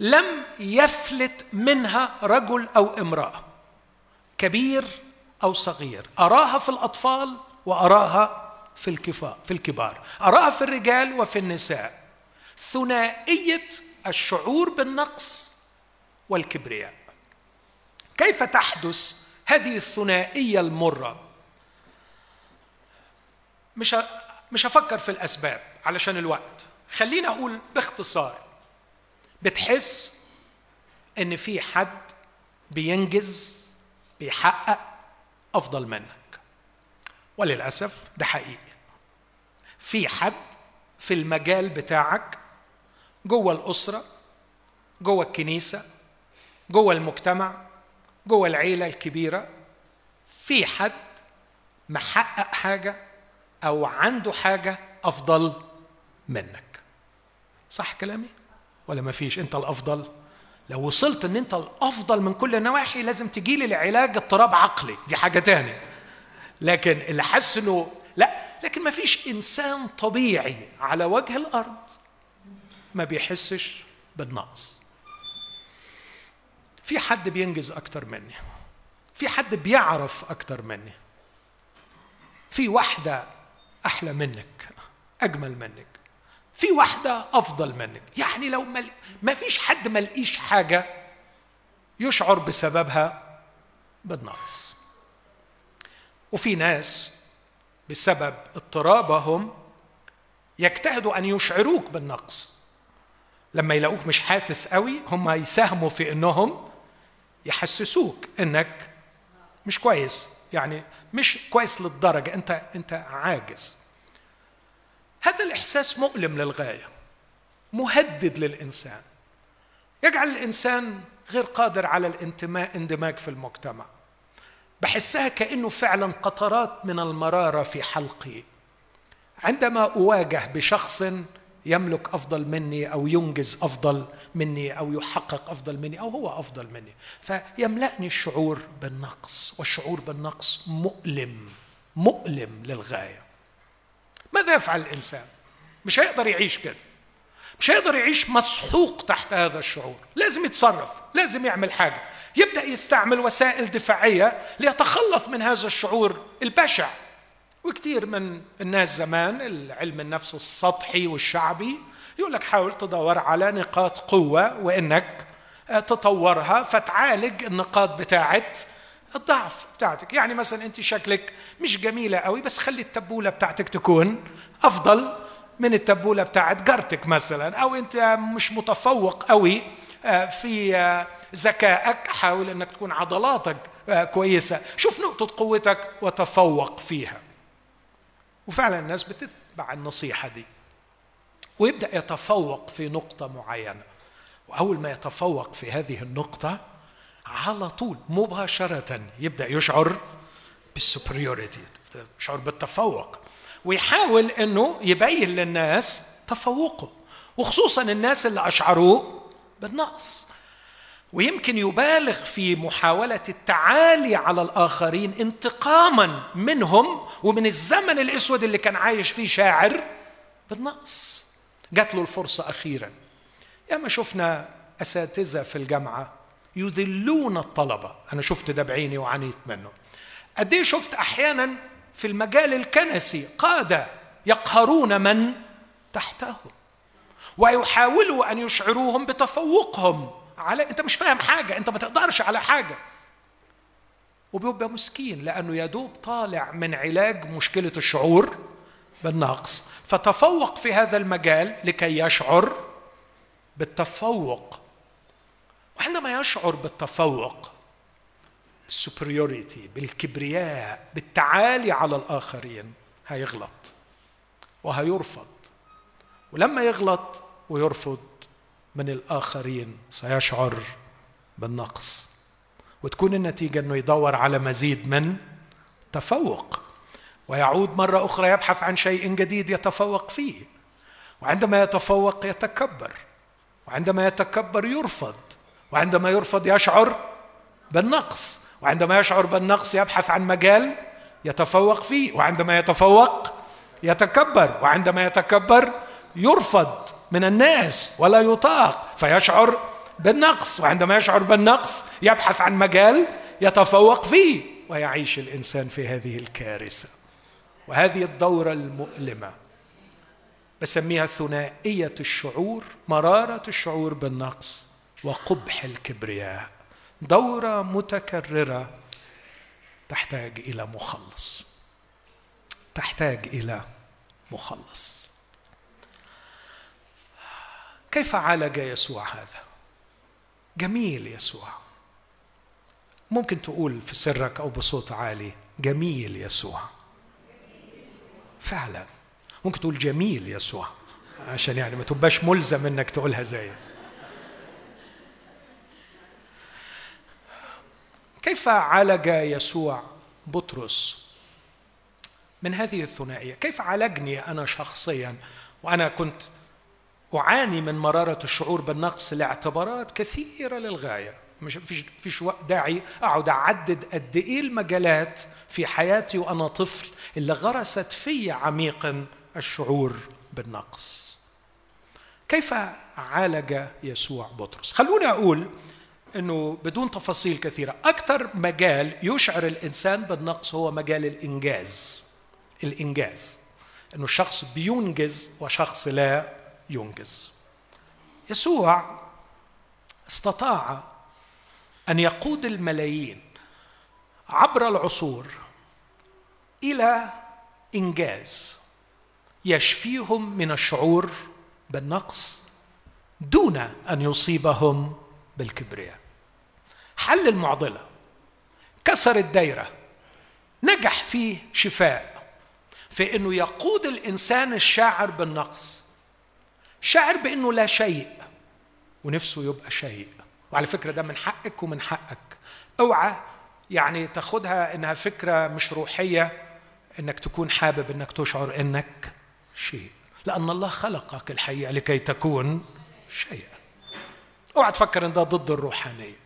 لم يفلت منها رجل أو امرأة، كبير أو صغير، أراها في الأطفال وأراها في الكبار، أراها في الرجال وفي النساء، ثنائية الشعور بالنقص والكبرياء. كيف تحدث هذه الثنائية المرة؟ مش هفكر في الأسباب علشان الوقت، خلينا أقول باختصار، بتحس إن في حد بينجز بيحقق أفضل منك، وللأسف ده حقيقي. في حد في المجال بتاعك، جوه الأسرة، جوه الكنيسة، جوه المجتمع، جوه العيلة الكبيرة، في حد محقق حاجة أو عنده حاجة أفضل منك. صح كلامي؟ ولا مفيش؟ أنت الأفضل. لو وصلت أن أنت الأفضل من كل النواحي لازم تجيلي لعلاج اضطراب عقلي، دي حاجة تانية. لكن اللي حس أنه لا، لكن مفيش إنسان طبيعي على وجه الأرض ما بيحسش بالنقص. في حد بينجز أكتر مني، في حد بيعرف أكتر مني، في واحدة أحلى منك، أجمل منك، في واحدة أفضل منك. يعني لو ما فيش حد ما لقيش حاجة يشعر بسببها بالنقص. وفي ناس بسبب اضطرابهم يجتهدوا أن يشعروك بالنقص. لما يلاقوك مش حاسس قوي هم يساهموا في أنهم يحسسوك أنك مش كويس، يعني مش كويس للدرجة، أنت عاجز. هذا الإحساس مؤلم للغاية، مهدد للإنسان، يجعل الإنسان غير قادر على الاندماج في المجتمع. بحسها كأنه فعلا قطرات من المرارة في حلقي عندما أواجه بشخص يملك أفضل مني أو ينجز أفضل مني أو يحقق أفضل مني أو هو أفضل مني، فيملأني الشعور بالنقص. والشعور بالنقص مؤلم، مؤلم للغاية. ماذا يفعل الإنسان؟ مش هيقدر يعيش كده، مش هيقدر يعيش مسحوق تحت هذا الشعور. لازم يتصرف، لازم يعمل حاجة، يبدأ يستعمل وسائل دفاعية ليتخلص من هذا الشعور البشع. وكتير من الناس زمان، العلم النفس السطحي والشعبي، يقول لك حاول تدور على نقاط قوة وإنك تطورها فتعالج النقاط بتاعت الضعف بتاعتك. يعني مثلا أنت شكلك مش جميلة قوي، بس خلي التبولة بتاعتك تكون أفضل من التبولة بتاعت جارتك مثلا. أو أنت مش متفوق قوي في ذكائك، حاول أنك تكون عضلاتك كويسة، شوف نقطة قوتك وتفوق فيها. وفعلا الناس بتتبع النصيحة دي ويبدأ يتفوق في نقطة معينة، وأول ما يتفوق في هذه النقطة على طول مباشرة يبدأ يشعر بالسوبريوريتي، يشعر بالتفوق، ويحاول أنه يبين للناس تفوقه، وخصوصا الناس اللي أشعروه بالنقص. ويمكن يبالغ في محاولة التعالي على الآخرين انتقاما منهم ومن الزمن الأسود اللي كان عايش فيه شاعر بالنقص. جات له الفرصة أخيرا. ياما شفنا أساتذة في الجامعة يذلون الطلبة، أنا شفت ده بعيني وعانيت منه. قد إيه شفت أحيانا في المجال الكنسي قادة يقهرون من تحتهم ويحاولوا أن يشعروهم بتفوقهم على أنت مش فاهم حاجة، أنت ما تقدرش على حاجة. وبيبقى مسكين لأنه يدوب طالع من علاج مشكلة الشعور بالنقص، فتفوق في هذا المجال لكي يشعر بالتفوق. وعندما يشعر بالتفوق، بالسوبريوريتي، بالكبرياء، بالتعالي على الآخرين، هيغلط وهيرفض. ولما يغلط ويرفض من الآخرين سيشعر بالنقص، وتكون النتيجة أنه يدور على مزيد من تفوق، ويعود مرة أخرى يبحث عن شيء جديد يتفوق فيه. وعندما يتفوق يتكبر، وعندما يتكبر يرفض، وعندما يرفض يشعر بالنقص، وعندما يشعر بالنقص يبحث عن مجال يتفوق فيه، وعندما يتفوق يتكبر، وعندما يتكبر يرفض من الناس ولا يطاق فيشعر بالنقص، وعندما يشعر بالنقص يبحث عن مجال يتفوق فيه، ويعيش الإنسان في هذه الكارثة. وهذه الدورة المؤلمة بسميها ثنائية الشعور، مرارة الشعور بالنقص وقبح الكبرياء، دورة متكررة تحتاج إلى مخلص، تحتاج إلى مخلص. كيف عالج يسوع هذا؟ جميل يسوع. ممكن تقول في سرك أو بصوت عالي جميل يسوع. فعلا ممكن تقول جميل يسوع عشان يعني ما تبقاش ملزم إنك تقولها زي. كيف عالج يسوع بطرس من هذه الثنائية؟ كيف عالجني أنا شخصيا وأنا كنت أعاني من مرارة الشعور بالنقص لاعتبارات كثيرة للغاية؟ مش فيش داعي أقعد أعدد قد إيه المجالات في حياتي وأنا طفل اللي غرست في عميقا الشعور بالنقص. كيف عالج يسوع بطرس؟ خلوني أقول أنه بدون تفاصيل كثيرة، أكثر مجال يشعر الإنسان بالنقص هو مجال الإنجاز. الإنجاز، أنه الشخص بينجز وشخص لا ينجز. يسوع استطاع أن يقود الملايين عبر العصور إلى إنجاز يشفيهم من الشعور بالنقص دون أن يصيبهم بالكبرياء. حل المعضلة، كسر الدايرة، نجح فيه شفاء، في أنه يقود الإنسان الشاعر بالنقص، شاعر بأنه لا شيء ونفسه يبقى شيء. وعلى فكرة ده من حقك ومن حقك، اوعى يعني تاخدها انها فكرة مش روحية انك تكون حابب انك تشعر انك شيء، لأن الله خلقك الحقيقة لكي تكون شيئا. اوعى تفكر ان ده ضد الروحانية.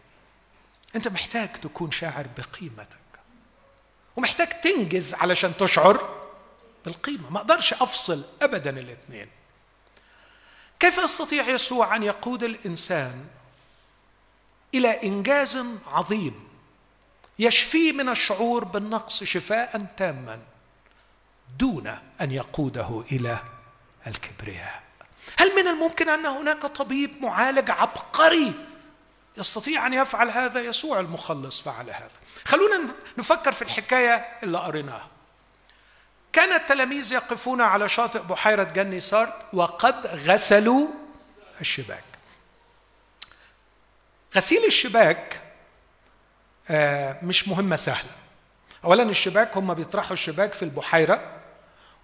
انت محتاج تكون شاعر بقيمتك ومحتاج تنجز علشان تشعر بالقيمة، ما اقدرش افصل ابدا الاثنين. كيف يستطيع يسوع أن يقود الإنسان إلى إنجاز عظيم يشفيه من الشعور بالنقص شفاء تاما دون أن يقوده إلى الكبرياء؟ هل من الممكن أن هناك طبيب معالج عبقري يستطيع أن يفعل هذا؟ يسوع المخلص فعل هذا. خلونا نفكر في الحكاية اللي قريناها. كان التلاميذ يقفون على شاطئ بحيرة جنيسارت وقد غسلوا الشباك. غسيل الشباك مش مهمة سهلة. أولا الشباك، هم بيطرحوا الشباك في البحيرة،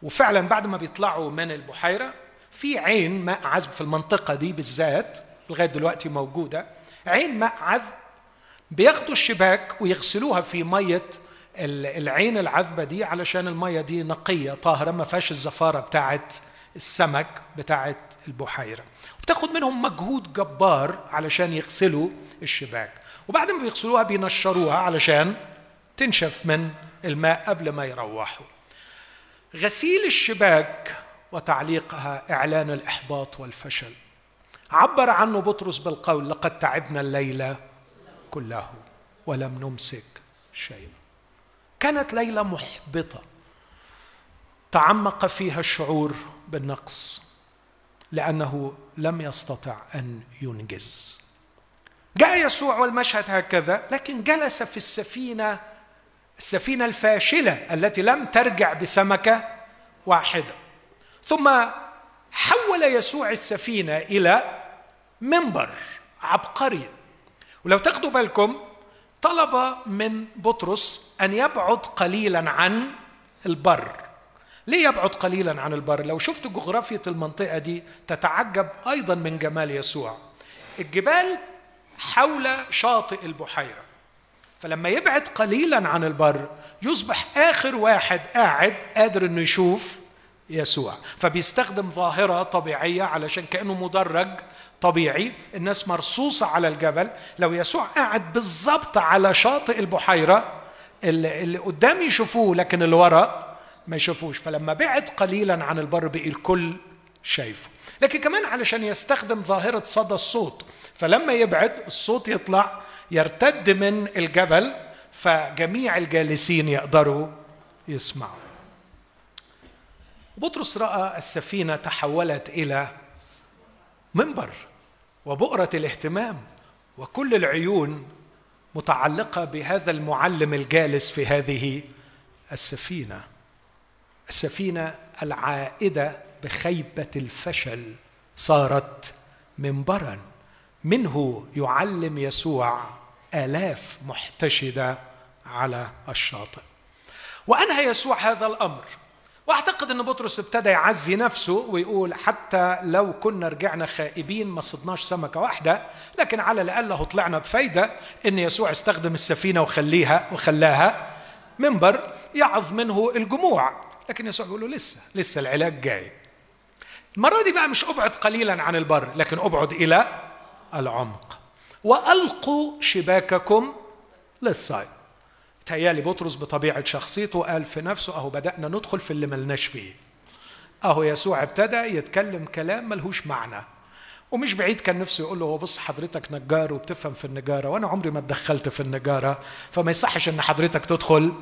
وفعلا بعد ما بيطلعوا من البحيرة في عين ماء عذب في المنطقة دي بالذات لغاية دلوقتي موجودة، عين ماء عذب، بياخدوا الشباك ويغسلوها في مية العين العذبة دي علشان المية دي نقية طاهرة ما فيهاش الزفارة بتاعت السمك بتاعت البحيرة. وبتاخد منهم مجهود جبار علشان يغسلوا الشباك، وبعد ما بيغسلوها بينشروها علشان تنشف من الماء قبل ما يروحوا. غسيل الشباك وتعليقها إعلان الإحباط والفشل، عبر عنه بطرس بالقول لقد تعبنا الليلة كله ولم نمسك شيئا. كانت ليلة محبطة تعمق فيها الشعور بالنقص لأنه لم يستطع أن ينجز. جاء يسوع والمشهد هكذا، لكن جلس في السفينة، السفينة الفاشلة التي لم ترجع بسمكة واحدة. ثم حول يسوع السفينة إلى منبر عبقري. ولو تاخدوا بالكم طلب من بطرس أن يبعد قليلا عن البر. ليه يبعد قليلا عن البر؟ لو شفت جغرافية المنطقة دي تتعجب أيضا من جمال يسوع. الجبال حول شاطئ البحيرة، فلما يبعد قليلا عن البر يصبح آخر واحد قاعد قادر أنه يشوف يسوع. فبيستخدم ظاهرة طبيعية علشان كأنه مدرج طبيعي، الناس مرصوصة على الجبل. لو يسوع قاعد بالضبط على شاطئ البحيرة، اللي قدام يشوفوه لكن اللي وراء ما يشوفوش. فلما بعد قليلا عن البر بقي الكل شايفه. لكن كمان علشان يستخدم ظاهرة صدى الصوت، فلما يبعد الصوت يطلع يرتد من الجبل فجميع الجالسين يقدروا يسمعوا. بطرس رأى السفينة تحولت إلى منبر وبؤرة الاهتمام، وكل العيون متعلقة بهذا المعلم الجالس في هذه السفينة، السفينة العائدة بخيبة الفشل صارت منبراً، منه يعلم يسوع آلاف محتشدة على الشاطئ. وأنهى يسوع هذا الأمر، وأعتقد أن بطرس ابتدى يعزي نفسه ويقول حتى لو كنا رجعنا خائبين ما صدناش سمكة واحدة، لكن على الأقل هو طلعنا بفايدة أن يسوع استخدم السفينة وخلاها منبر يعظ منه الجموع. لكن يسوع يقول له لسه العلاج جاي. المرة دي بقى مش أبعد قليلا عن البر، لكن أبعد إلى العمق، وألقوا شباككم للصيد. تهيالي بطرس بطبيعة شخصيته قال في نفسه أهو بدأنا ندخل في اللي ملناش فيه، أهو يسوع ابتدى يتكلم كلام ملهوش معنى. ومش بعيد كان نفسه يقول له هو بص حضرتك نجار وبتفهم في النجارة، وأنا عمري ما اتدخلت في النجارة، فما يصحش أن حضرتك تدخل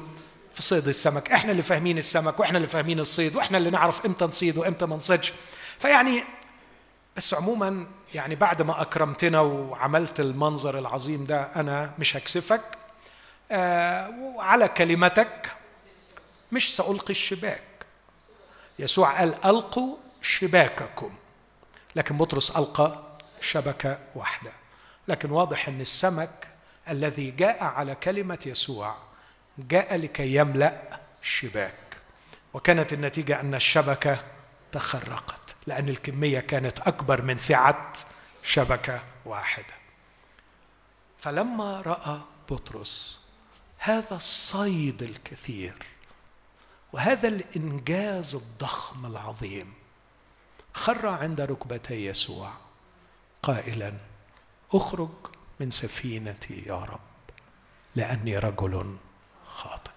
في صيد السمك، إحنا اللي فاهمين السمك وإحنا اللي فاهمين الصيد وإحنا اللي نعرف إمتى نصيد وإمتى ما نصيدش. فيعني بس عموما يعني بعد ما أكرمتنا وعملت المنظر العظيم ده أنا مش هكسفك، وعلى كلمتك مش سألقي الشباك. يسوع قال ألقوا شباككم، لكن بطرس ألقى شبكة واحدة. لكن واضح أن السمك الذي جاء على كلمة يسوع جاء لكي يملأ الشباك، وكانت النتيجة أن الشبكة تخرقت لأن الكمية كانت أكبر من سعة شبكة واحدة. فلما رأى بطرس هذا الصيد الكثير وهذا الإنجاز الضخم العظيم، خر عند ركبتي يسوع قائلا أخرج من سفينتي يا رب لأني رجل خاطئ.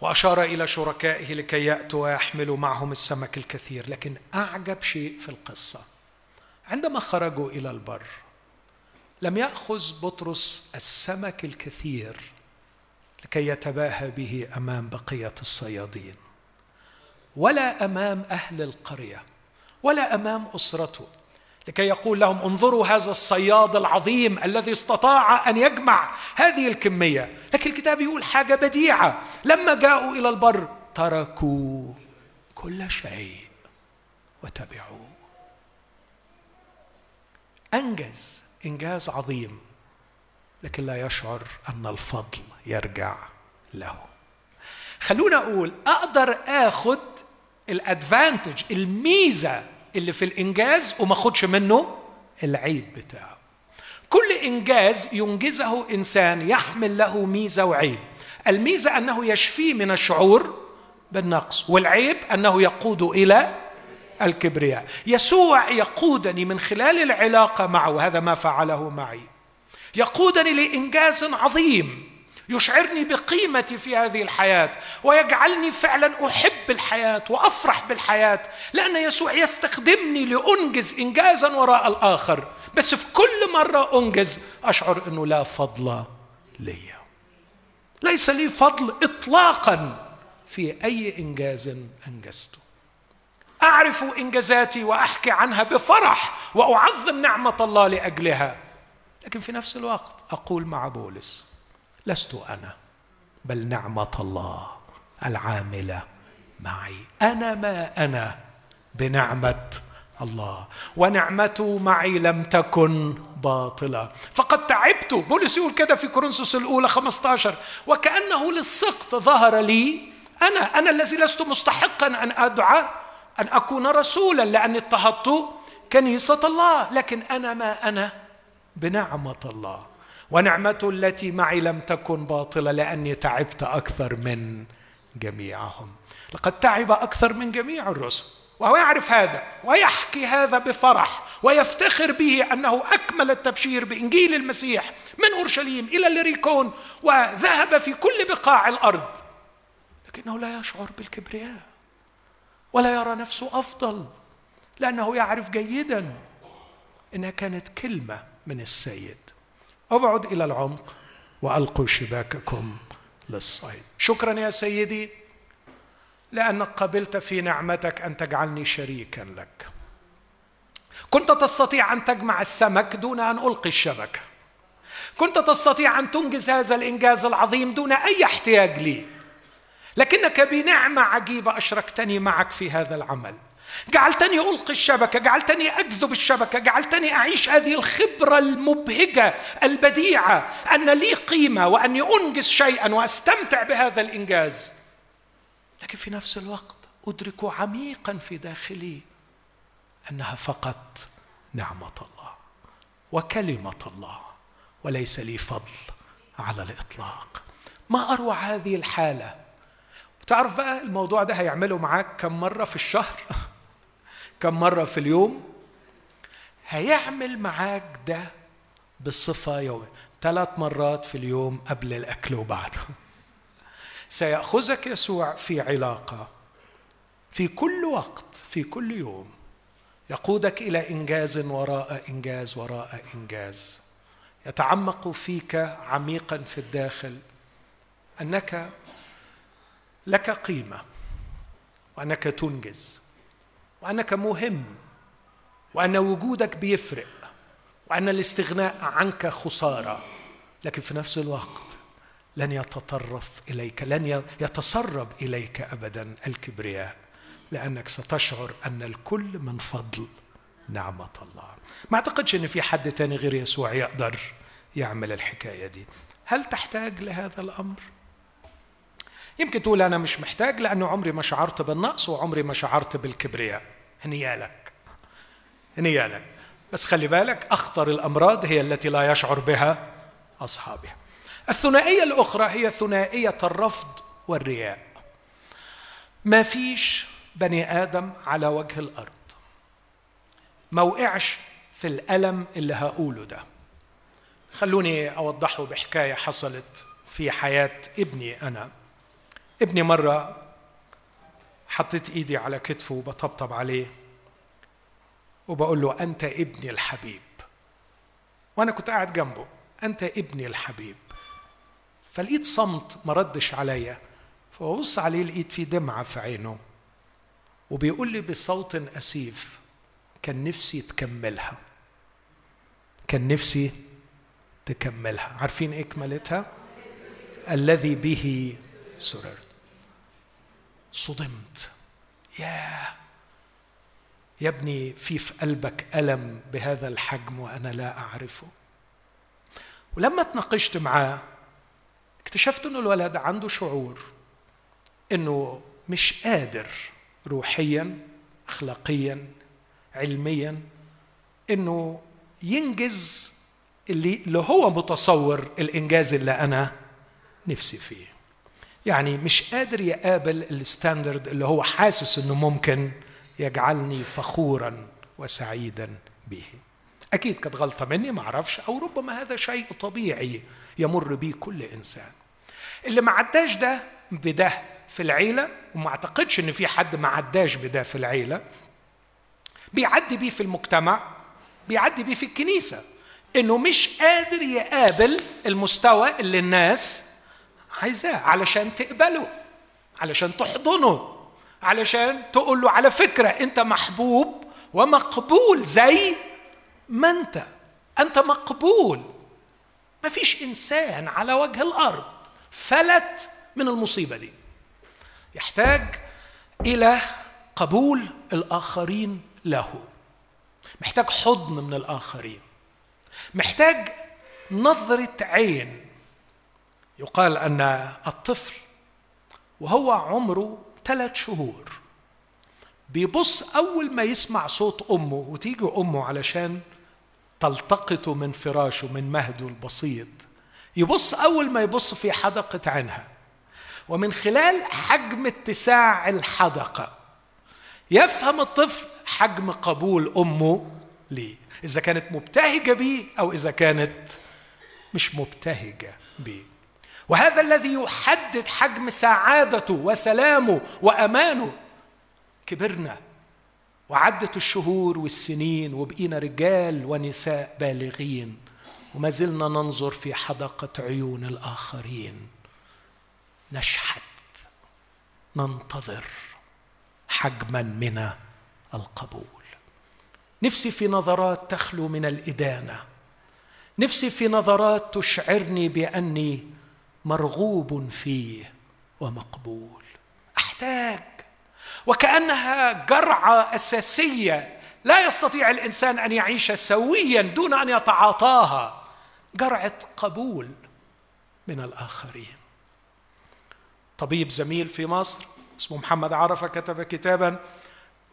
وأشار إلى شركائه لكي يأتوا ويحملوا معهم السمك الكثير. لكن أعجب شيء في القصة، عندما خرجوا إلى البر لم يأخذ بطرس السمك الكثير لكي يتباهى به أمام بقية الصيادين ولا أمام أهل القرية ولا أمام أسرته، لكي يقول لهم انظروا هذا الصياد العظيم الذي استطاع أن يجمع هذه الكمية. لكن الكتاب يقول حاجة بديعة، لما جاءوا إلى البر تركوا كل شيء وتبعوه. أنجز إنجاز عظيم، لكن لا يشعر أن الفضل يرجع له. خلونا أقول أقدر أخذ الأدفانتج، الميزة اللي في الإنجاز، وما خدش منه العيب بتاعه. كل إنجاز ينجزه إنسان يحمل له ميزة وعيب. الميزة أنه يشفيه من الشعور بالنقص، والعيب أنه يقود إلى الكبرياء. يسوع يقودني من خلال العلاقة معه، هذا ما فعله معي، يقودني لإنجاز عظيم يشعرني بقيمتي في هذه الحياة ويجعلني فعلا أحب الحياة وأفرح بالحياة، لأن يسوع يستخدمني لأنجز إنجازا وراء الآخر. بس في كل مرة أنجز أشعر أنه لا فضل لي، ليس لي فضل إطلاقا في أي إنجاز أنجزته. أعرف إنجازاتي وأحكي عنها بفرح وأعظم نعمة الله لأجلها، لكن في نفس الوقت أقول مع بولس لست أنا بل نعمة الله العاملة معي، أنا ما أنا بنعمة الله ونعمته معي لم تكن باطلة، فقد تعبت. بولس يقول كده في كورنثوس الأولى 15 وكأنه للسقط ظهر لي أنا الذي لست مستحقا أن أدعى أن أكون رسولا لأن اضطهدت كنيسة الله، لكن أنا ما أنا بنعمة الله ونعمته التي معي لم تكن باطلة لأني تعبت أكثر من جميعهم. لقد تعب أكثر من جميع الرسل، وهو يعرف هذا ويحكي هذا بفرح ويفتخر به أنه أكمل التبشير بإنجيل المسيح من أورشليم إلى الليريكون وذهب في كل بقاع الأرض، لكنه لا يشعر بالكبرياء ولا يرى نفسه أفضل، لأنه يعرف جيدا إنها كانت كلمة من السيد أبعد إلى العمق وألقوا شباككم للصيد. شكرا يا سيدي لأنك قبلت في نعمتك أن تجعلني شريكا لك. كنت تستطيع أن تجمع السمك دون أن ألقي الشبكة، كنت تستطيع أن تنجز هذا الإنجاز العظيم دون أي احتياج لي، لكنك بنعمة عجيبة أشركتني معك في هذا العمل، جعلتني ألقي الشبكة، جعلتني أجذب الشبكة، جعلتني أعيش هذه الخبرة المبهجة البديعة أن لي قيمة وأني أنجز شيئا وأستمتع بهذا الإنجاز. لكن في نفس الوقت أدرك عميقا في داخلي أنها فقط نعمة الله وكلمة الله وليس لي فضل على الإطلاق. ما أروع هذه الحالة. تعرف بقى الموضوع ده هيعمله معاك كم مرة في الشهر، كم مرة في اليوم، هيعمل معاك ده بصفة يومية. 3 مرات في اليوم قبل الأكل وبعده سيأخذك يسوع في علاقة في كل وقت في كل يوم يقودك إلى إنجاز وراء إنجاز وراء إنجاز، يتعمق فيك عميقا في الداخل أنك لك قيمة وأنك تنجز وأنك مهم وأن وجودك بيفرق وأن الاستغناء عنك خسارة. لكن في نفس الوقت لن يتطرف إليك، لن يتسرب إليك أبدا الكبرياء، لأنك ستشعر أن الكل من فضل نعمة الله. ما أعتقدش أن في حد تاني غير يسوع يقدر يعمل الحكاية دي. هل تحتاج لهذا الأمر؟ يمكن تقول أنا مش محتاج لأنه عمري ما شعرت بالنقص وعمري ما شعرت بالكبرياء. هنيالك هنيالك، بس خلي بالك أخطر الأمراض هي التي لا يشعر بها أصحابها. الثنائية الأخرى هي ثنائية الرفض والرياء. ما فيش بني آدم على وجه الأرض ما وقعش في الألم اللي هقوله ده. خلوني أوضحه بحكاية حصلت في حياة ابني. أنا ابني مرة حطيت إيدي على كتفه وبطبطب عليه وبقول له أنت ابني الحبيب، وأنا كنت قاعد جنبه، أنت ابني الحبيب. فلقيت صمت ما ردش عليا، فببص عليه لقيت فيه دمعة في عينه وبيقول لي بصوت أسيف كان نفسي تكملها، كان نفسي تكملها. عارفين إيه كملتها؟ الذي به سررت. صدمت. يا ابني في قلبك ألم بهذا الحجم وأنا لا أعرفه. ولما اتناقشت معاه اكتشفت أنه الولد عنده شعور أنه مش قادر روحياً أخلاقياً علمياً أنه ينجز اللي هو متصور الإنجاز اللي أنا نفسي فيه. يعني مش قادر يقابل الستاندرد اللي هو حاسس أنه ممكن يجعلني فخوراً وسعيداً به. أكيد كانت غلطة مني ما أعرفش، أو ربما هذا شيء طبيعي يمر به كل إنسان. اللي ما عداش ده بده في العيلة، وما أعتقدش إن في حد ما عداش بده في العيلة، بيعدي بيه في المجتمع، بيعدي بيه في الكنيسة، إنه مش قادر يقابل المستوى اللي الناس عايزاه علشان تقبله، علشان تحضنه، علشان تقول له على فكرة أنت محبوب ومقبول زي ما أنت مقبول. ما فيش إنسان على وجه الأرض فلت من المصيبة دي. يحتاج إلى قبول الآخرين له، محتاج حضن من الآخرين، محتاج نظرة عين. يقال أن الطفل وهو عمره 3 شهور بيبص أول ما يسمع صوت أمه، وتيجي أمه علشان تلتقطه من فراشه من مهده البسيط، يبص أول ما يبص في حدقة عينها، ومن خلال حجم اتساع الحدقة يفهم الطفل حجم قبول أمه ليه، إذا كانت مبتهجة بيه أو إذا كانت مش مبتهجة بيه. وهذا الذي يحدد حجم سعادته وسلامه وأمانه. كبرنا وعدت الشهور والسنين وبقينا رجال ونساء بالغين وما زلنا ننظر في حدقة عيون الآخرين، نشحت ننتظر حجما من القبول. نفسي في نظرات تخلو من الإدانة، نفسي في نظرات تشعرني بأني مرغوب فيه ومقبول. أحتاج، وكأنها جرعة أساسية لا يستطيع الإنسان أن يعيش سويا دون أن يتعاطاها، جرعة قبول من الآخرين. طبيب زميل في مصر اسمه محمد عرفة كتب كتابا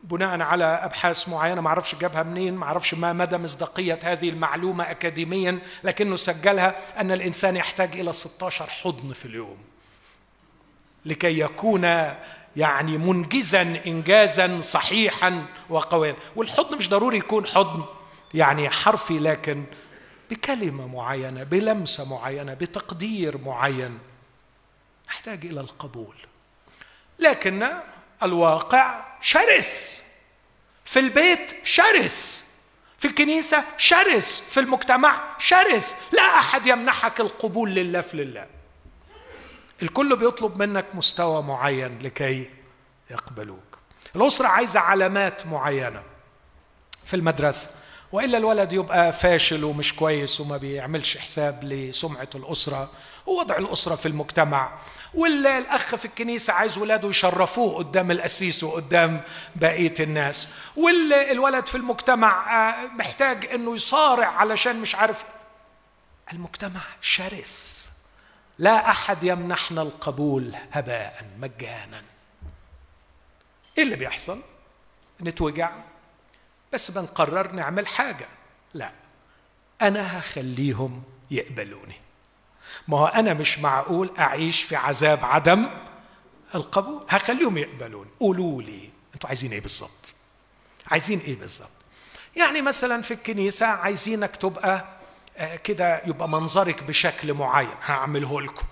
بناء على أبحاث معينة، ما أعرفش جابها منين، ما أعرفش ما مدى مصداقية هذه المعلومة أكاديميا، لكنه سجلها أن الإنسان يحتاج إلى 16 حضن في اليوم لكي يكون يعني منجزا إنجازا صحيحا وقويا. والحضن مش ضروري يكون حضن يعني حرفي، لكن بكلمة معينة، بلمسة معينة، بتقدير معين. نحتاج إلى القبول. لكن الواقع شرس، في البيت شرس، في الكنيسة شرس، في المجتمع شرس. لا أحد يمنحك القبول لله في لله، الكل بيطلب منك مستوى معين لكي يقبلوك. الأسرة عايزة علامات معينة في المدرسة، وإلا الولد يبقى فاشل ومش كويس وما بيعملش حساب لسمعة الأسرة ووضع الأسرة في المجتمع. والأخ في الكنيسة عايز ولاده يشرفوه قدام القسيس وقدام بقية الناس، والولد في المجتمع محتاج أنه يصارع علشان مش عارف. المجتمع شرس، لا أحد يمنحنا القبول هباء مجانا. إيه اللي بيحصل؟ نتوجع بس بنقرر نعمل حاجة. لا، أنا هخليهم يقبلوني. ما هو أنا مش معقول أعيش في عذاب عدم القبول. هخليهم يقبلوني. قولوا لي أنتوا عايزين إيه بالظبط؟ عايزين إيه بالظبط؟ يعني مثلا في الكنيسة عايزينك تبقى كده، يبقى منظرك بشكل معين، هعمله لكم.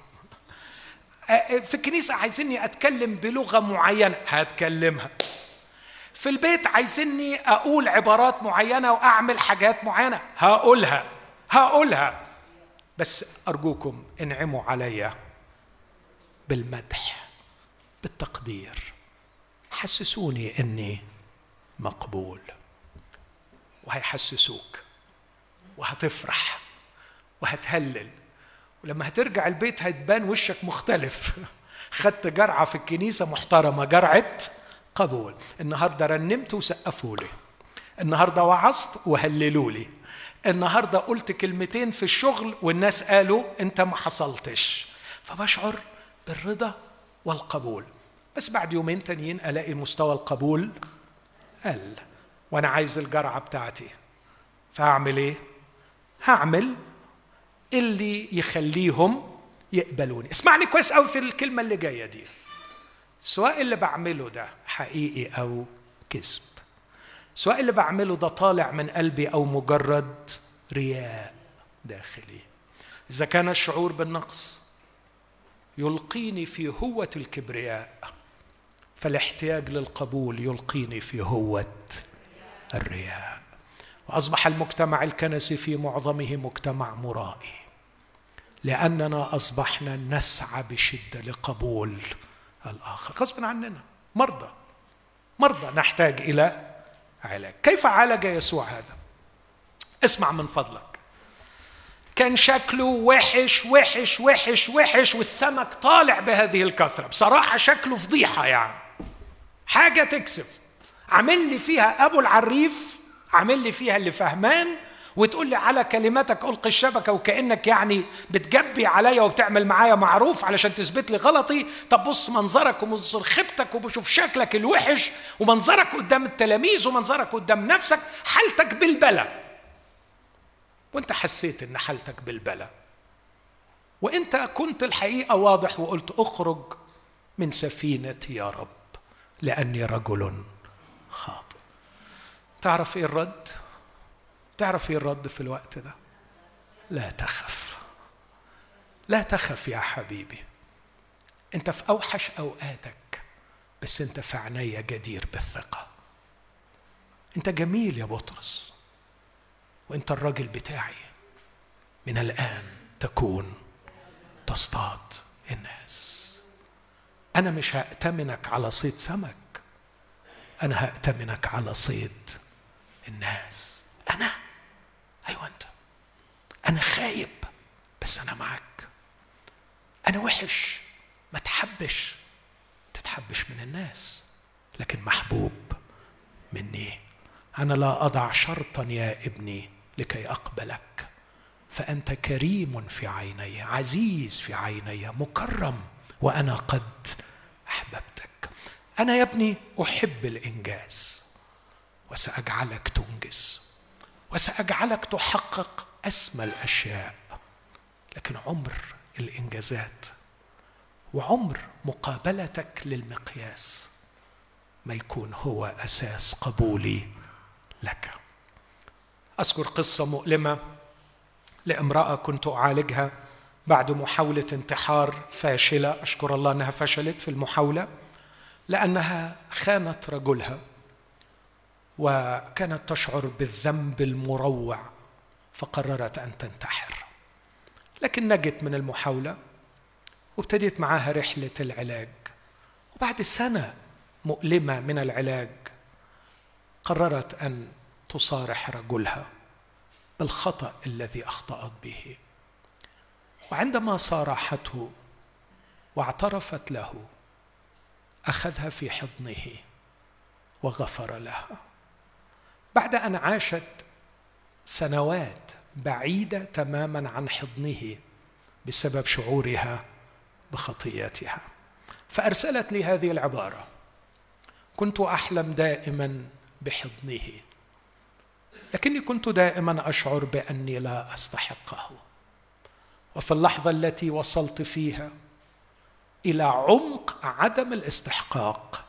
في الكنيسة عايزيني أتكلم بلغة معينة، هتكلمها. في البيت عايزيني أقول عبارات معينة وأعمل حاجات معينة، هقولها. بس أرجوكم انعموا عليا بالمدح، بالتقدير، حسسوني أني مقبول. وهيحسسوك، وهتفرح وهتهلل، ولما هترجع البيت هتبان وشك مختلف. خدت جرعة في الكنيسة محترمة، جرعة قبول. النهاردة رنمت وسقفوا لي، النهاردة وعظت وهللوا لي، النهاردة قلت كلمتين في الشغل والناس قالوا انت ما حصلتش، فبشعر بالرضا والقبول. بس بعد يومين تانيين الاقي مستوى القبول قل، وانا عايز الجرعة بتاعتي. فهعمل ايه؟ هعمل اللي يخليهم يقبلوني. اسمعني كويس قوي في الكلمة اللي جاية دي، سواء اللي بعمله ده حقيقي أو كذب، سواء اللي بعمله ده طالع من قلبي أو مجرد رياء داخلي. إذا كان الشعور بالنقص يلقيني في هوة الكبرياء، فالاحتياج للقبول يلقيني في هوة الرياء. وأصبح المجتمع الكنسي في معظمه مجتمع مرائي، لأننا أصبحنا نسعى بشدة لقبول الآخر غصب عننا. مرضى نحتاج إلى علاج. كيف عالج يسوع هذا؟ اسمع من فضلك. كان شكله وحش وحش وحش وحش، والسمك طالع بهذه الكثرة. بصراحة شكله فضيحة، يعني حاجة تكسف. عمل لي فيها أبو العريف، عمل لي فيها اللي فهمان، وتقول لي على كلماتك ألقي الشبكة، وكأنك يعني بتجبي عليا وبتعمل معايا معروف علشان تثبت لي غلطي. طب بص منظرك ومنظر خيبتك، وبشوف شكلك الوحش ومنظرك قدام التلاميذ ومنظرك قدام نفسك، حالتك بالبلا. وانت حسيت ان حالتك بالبلا، وانت كنت الحقيقة واضح وقلت اخرج من سفينتي يا رب لأني رجل خاطئ. تعرف ايه الرد؟ تعرف ايه الرد في الوقت ده؟ لا تخف، لا تخف يا حبيبي، انت في اوحش اوقاتك، بس انت في عينيا جدير بالثقة. انت جميل يا بطرس، وانت الراجل بتاعي. من الآن تكون تصطاد الناس. أنا مش هأتمنك على صيد سمك، أنا هأتمنك على صيد الناس. أنا، أيوة أنت، أنا خايب بس أنا معاك، أنا وحش ما تحبش، تتحبش من الناس لكن محبوب مني. أنا لا أضع شرطا يا ابني لكي أقبلك، فأنت كريم في عيني، عزيز في عيني، مكرم، وأنا قد أحببتك. أنا يا ابني أحب الإنجاز، وسأجعلك تنجز، وسأجعلك تحقق أسمى الأشياء، لكن عمر الإنجازات وعمر مقابلتك للمقياس ما يكون هو أساس قبولي لك. أذكر قصة مؤلمة لامرأة كنت أعالجها بعد محاولة انتحار فاشلة، أشكر الله أنها فشلت في المحاولة لأنها خانت رجلها، وكانت تشعر بالذنب المروع فقررت أن تنتحر، لكن نجت من المحاولة وابتديت معاها رحلة العلاج. وبعد سنة مؤلمة من العلاج قررت أن تصارح رجلها بالخطأ الذي أخطأت به، وعندما صارحته واعترفت له أخذها في حضنه وغفر لها، بعد أن عاشت سنوات بعيدة تماما عن حضنه بسبب شعورها بخطيئتها. فأرسلت لي هذه العبارة: كنت أحلم دائما بحضنه، لكني كنت دائما أشعر بأني لا أستحقه، وفي اللحظة التي وصلت فيها إلى عمق عدم الاستحقاق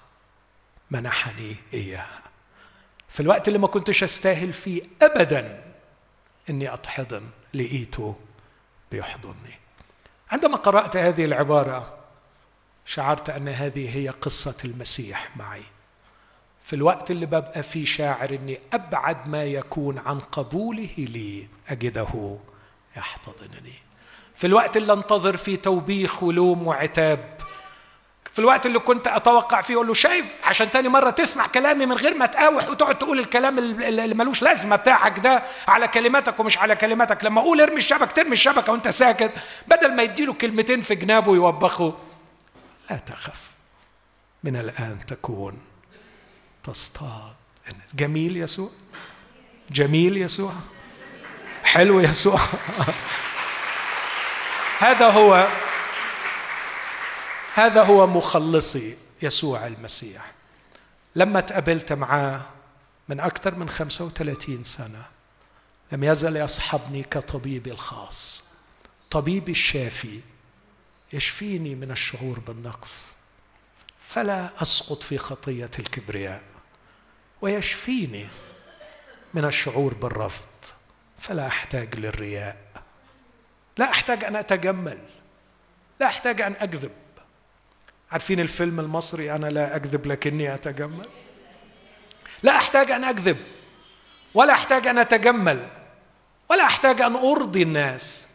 منحني إياها، في الوقت اللي ما كنتش أستاهل فيه أبدا إني أتحضن لقيته بيحضني. عندما قرأت هذه العبارة شعرت أن هذه هي قصة المسيح معي، في الوقت اللي ببقى فيه شاعر إني أبعد ما يكون عن قبوله لي أجده يحتضنني، في الوقت اللي انتظر فيه توبيخ ولوم وعتاب، في الوقت اللي كنت أتوقع فيه أقول له شايف عشان تاني مرة تسمع كلامي من غير ما تقاوح وتقعد تقول الكلام اللي ملوش لازمة بتاعك ده على كلماتك ومش على كلماتك، لما أقول ارمي الشبكة ترمي الشبكة وانت ساكت، بدل ما يديله كلمتين في جنابه ويوبخه، لا تخف من الآن تكون تصطاد. جميل يسوع، جميل يسوع، حلو يسوع. هذا هو مخلصي يسوع المسيح. لما تقابلت معاه من أكثر من 35 سنة لم يزل يصحبني كطبيبي الخاص، طبيبي الشافي، يشفيني من الشعور بالنقص فلا أسقط في خطية الكبرياء، ويشفيني من الشعور بالرفض فلا أحتاج للرياء، لا أحتاج أن أتجمل، لا أحتاج أن أكذب. عارفين الفيلم المصري أنا لا أكذب لكني أتجمل؟ لا أحتاج أن أكذب ولا أحتاج أن أتجمل ولا أحتاج أن أرضي الناس،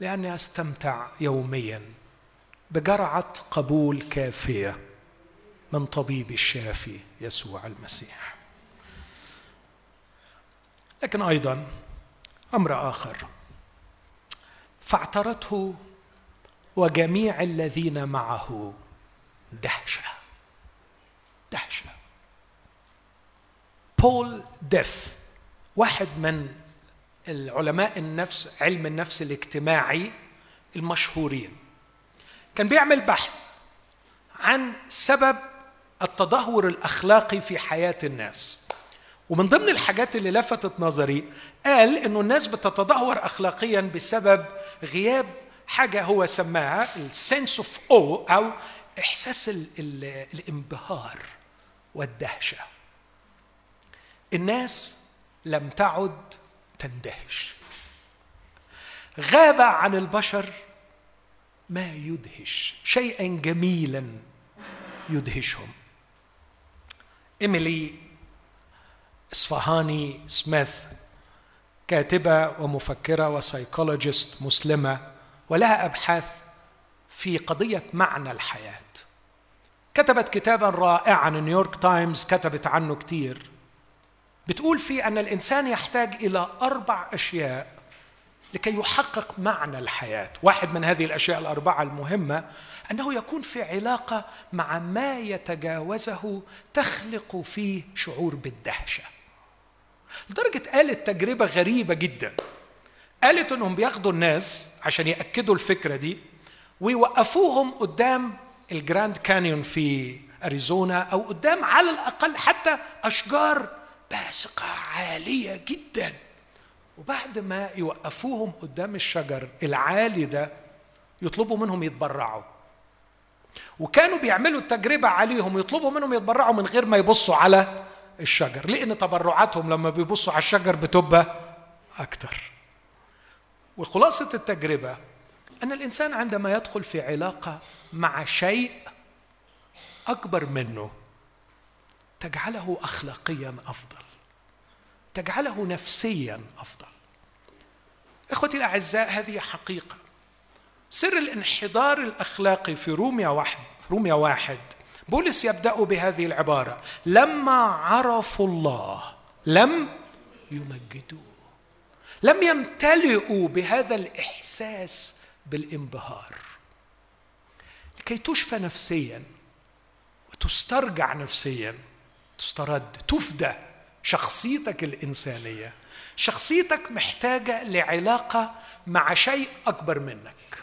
لأني أستمتع يوميا بجرعة قبول كافية من طبيبي الشافي يسوع المسيح. لكن أيضا أمر آخر، فاعترته وجميع الذين معه دهشة، دهشة. بول ديف، واحد من العلماء النفس، علم النفس الاجتماعي المشهورين، كان بيعمل بحث عن سبب التدهور الأخلاقي في حياة الناس، ومن ضمن الحاجات اللي لفتت نظري قال إنه الناس بتتدهور أخلاقيا بسبب غياب حاجة هو سماها السنس اوف أو إحساس الانبهار والدهشة. الناس لم تعد تندهش، غاب عن البشر ما يدهش، شيئا جميلا يدهشهم. إيميلي إسفهاني سميث، كاتبة ومفكرة وسايكولوجيست مسلمة، ولها أبحاث في قضية معنى الحياة كتبت كتابا رائعا، نيويورك تايمز كتبت عنه كتير، بتقول فيه أن الإنسان يحتاج إلى 4 أشياء لكي يحقق معنى الحياة. واحد من هذه الأشياء الأربعة المهمة أنه يكون في علاقة مع ما يتجاوزه تخلق فيه شعور بالدهشة. لدرجة قالت تجربة غريبة جدا، قالت أنهم بياخدوا الناس عشان يأكدوا الفكرة دي ويوقفوهم قدام الجراند كانيون في أريزونا، أو قدام على الأقل حتى أشجار باسقة عالية جدا، وبعد ما يوقفوهم قدام الشجر العالي ده يطلبوا منهم يتبرعوا. وكانوا بيعملوا التجربة عليهم، يطلبوا منهم يتبرعوا من غير ما يبصوا على الشجر، لأن تبرعاتهم لما بيبصوا على الشجر بتبقى أكتر. وخلاصة التجربة أن الإنسان عندما يدخل في علاقة مع شيء أكبر منه تجعله أخلاقياً أفضل، تجعله نفسياً أفضل. إخوتي الأعزاء، هذه حقيقة. سر الانحدار الأخلاقي في روميا 1 بولس يبدأ بهذه العبارة: لما عرفوا الله لم يمجدوه، لم يمتلئوا بهذا الإحساس بالانبهار. لكي تشفى نفسياً وتسترجع نفسياً، تسترد، تفدى شخصيتك الإنسانية، شخصيتك محتاجة لعلاقة مع شيء أكبر منك،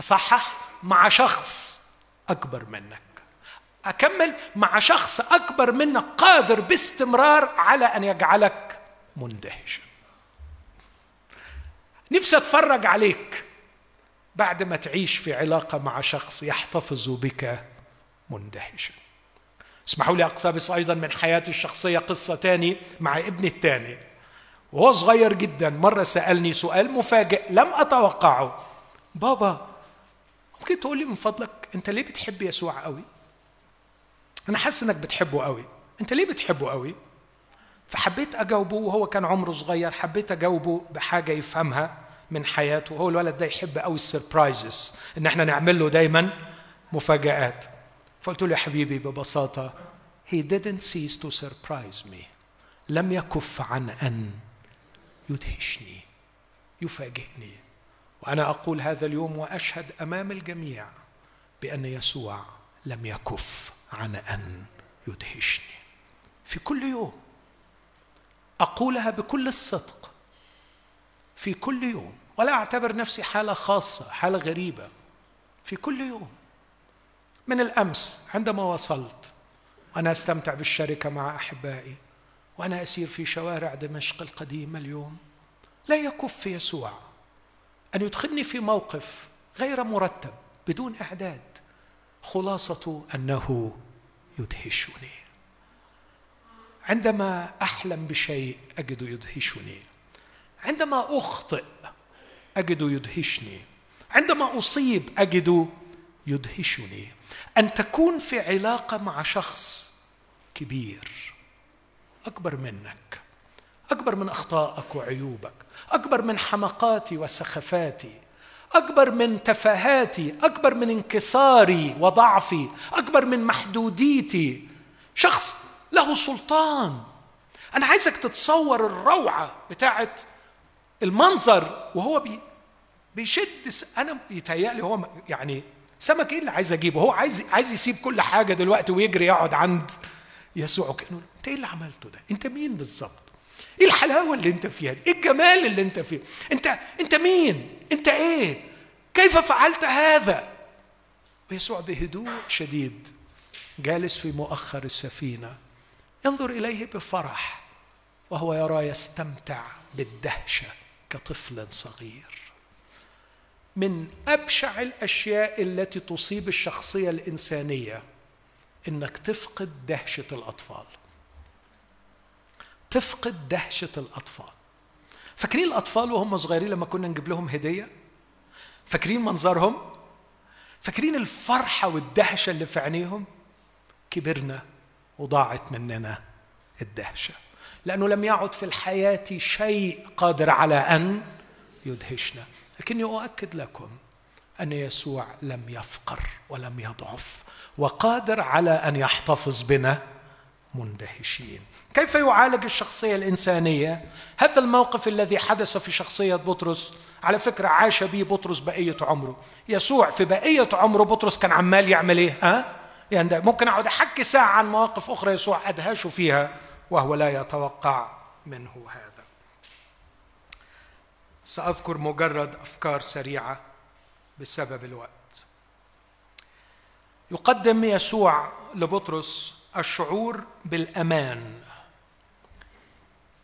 أصحح، مع شخص أكبر منك، أكمل، مع شخص أكبر منك قادر باستمرار على أن يجعلك مندهشا. نفسي أتفرج عليك بعد ما تعيش في علاقة مع شخص يحتفظ بك مندهشا. اسمحوا لي أقتبس أيضا من حياتي الشخصية قصة تاني مع ابني التاني، وهو صغير جدا. مرة سألني سؤال مفاجئ لم أتوقعه: بابا، ممكن تقول لي من فضلك أنت ليه بتحب يسوع قوي؟ أنا حاسس إنك بتحبه قوي، أنت ليه بتحبه قوي؟ فحبيت أجاوبه، وهو كان عمره صغير، حبيت أجاوبه بحاجة يفهمها من حياته. هو الولد ده يحب قوي السيربرايزز، إن إحنا نعمل له دايما مفاجآت. فقلت له: يا حبيبي ببساطة، he didn't cease to surprise me، لم يكف عن أن يدهشني، يفاجئني. وأنا أقول هذا اليوم وأشهد أمام الجميع بأن يسوع لم يكف عن أن يدهشني في كل يوم. أقولها بكل الصدق في كل يوم، ولا أعتبر نفسي حالة خاصة، حالة غريبة، في كل يوم. من الأمس عندما وصلت وأنا أستمتع بالشركة مع أحبائي، وأنا أسير في شوارع دمشق القديمة اليوم، لا يكف يسوع أن يدخلني في موقف غير مرتب بدون إعداد، خلاصة أنه يدهشني. عندما أحلم بشيء أجده يدهشني، عندما أخطئ أجده يدهشني، عندما أصيب أجده يدهشني. أن تكون في علاقة مع شخص كبير، أكبر منك، أكبر من أخطائك وعيوبك، أكبر من حماقاتي وسخفاتي، أكبر من تفاهاتي، أكبر من انكساري وضعفي، أكبر من محدوديتي، شخص له سلطان. أنا عايزك تتصور الروعة بتاعت المنظر وهو بيشد. أنا يتهيألي هو يعني سمك إيه اللي عايز أجيبه، هو عايز يسيب كل حاجة دلوقتي ويجري يقعد عند يسوع، كأنه أنت إيه اللي عملته ده؟ أنت مين بالظبط؟ إيه الحلاوة اللي أنت فيها دي؟ إيه الجمال اللي أنت فيه؟ أنت مين؟ أنت إيه؟ كيف فعلت هذا؟ ويسوع بهدوء شديد جالس في مؤخر السفينة ينظر إليه بفرح، وهو يرى يستمتع بالدهشة كطفل صغير. من أبشع الأشياء التي تصيب الشخصية الإنسانية إنك تفقد دهشة الأطفال، تفقد دهشة الأطفال. فاكرين الأطفال وهم صغيرين لما كنا نجيب لهم هدية؟ فاكرين منظرهم؟ فاكرين الفرحة والدهشة اللي في عينيهم؟ كبرنا وضاعت مننا الدهشة، لأنه لم يعد في الحياة شيء قادر على أن يدهشنا. لكني أؤكد لكم أن يسوع لم يفقر ولم يضعف وقادر على أن يحتفظ بنا مندهشين. كيف يعالج الشخصية الإنسانية؟ هذا الموقف الذي حدث في شخصية بطرس، على فكرة عاش به بطرس بقية عمره. يسوع في بقية عمره بطرس كان عمال يعمل إيه؟ يعني ممكن أقعد أحكي ساعة عن مواقف أخرى يسوع أدهشه فيها وهو لا يتوقع منه هذا. سأذكر مجرد أفكار سريعة بسبب الوقت. يقدم يسوع لبطرس الشعور بالأمان،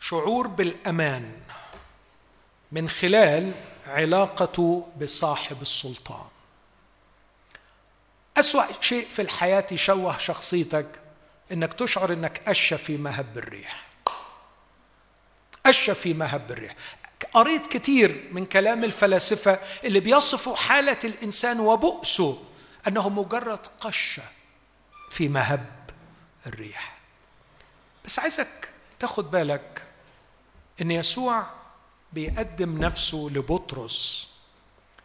شعور بالأمان من خلال علاقته بصاحب السلطان. أسوأ شيء في الحياة يشوه شخصيتك إنك تشعر إنك أشى في مهب الريح. أشى في مهب الريح. قريت كتير من كلام الفلاسفة اللي بيصفوا حالة الإنسان وبؤسه أنه مجرد قشة في مهب الريح. بس عايزك تاخد بالك أن يسوع بيقدم نفسه لبطرس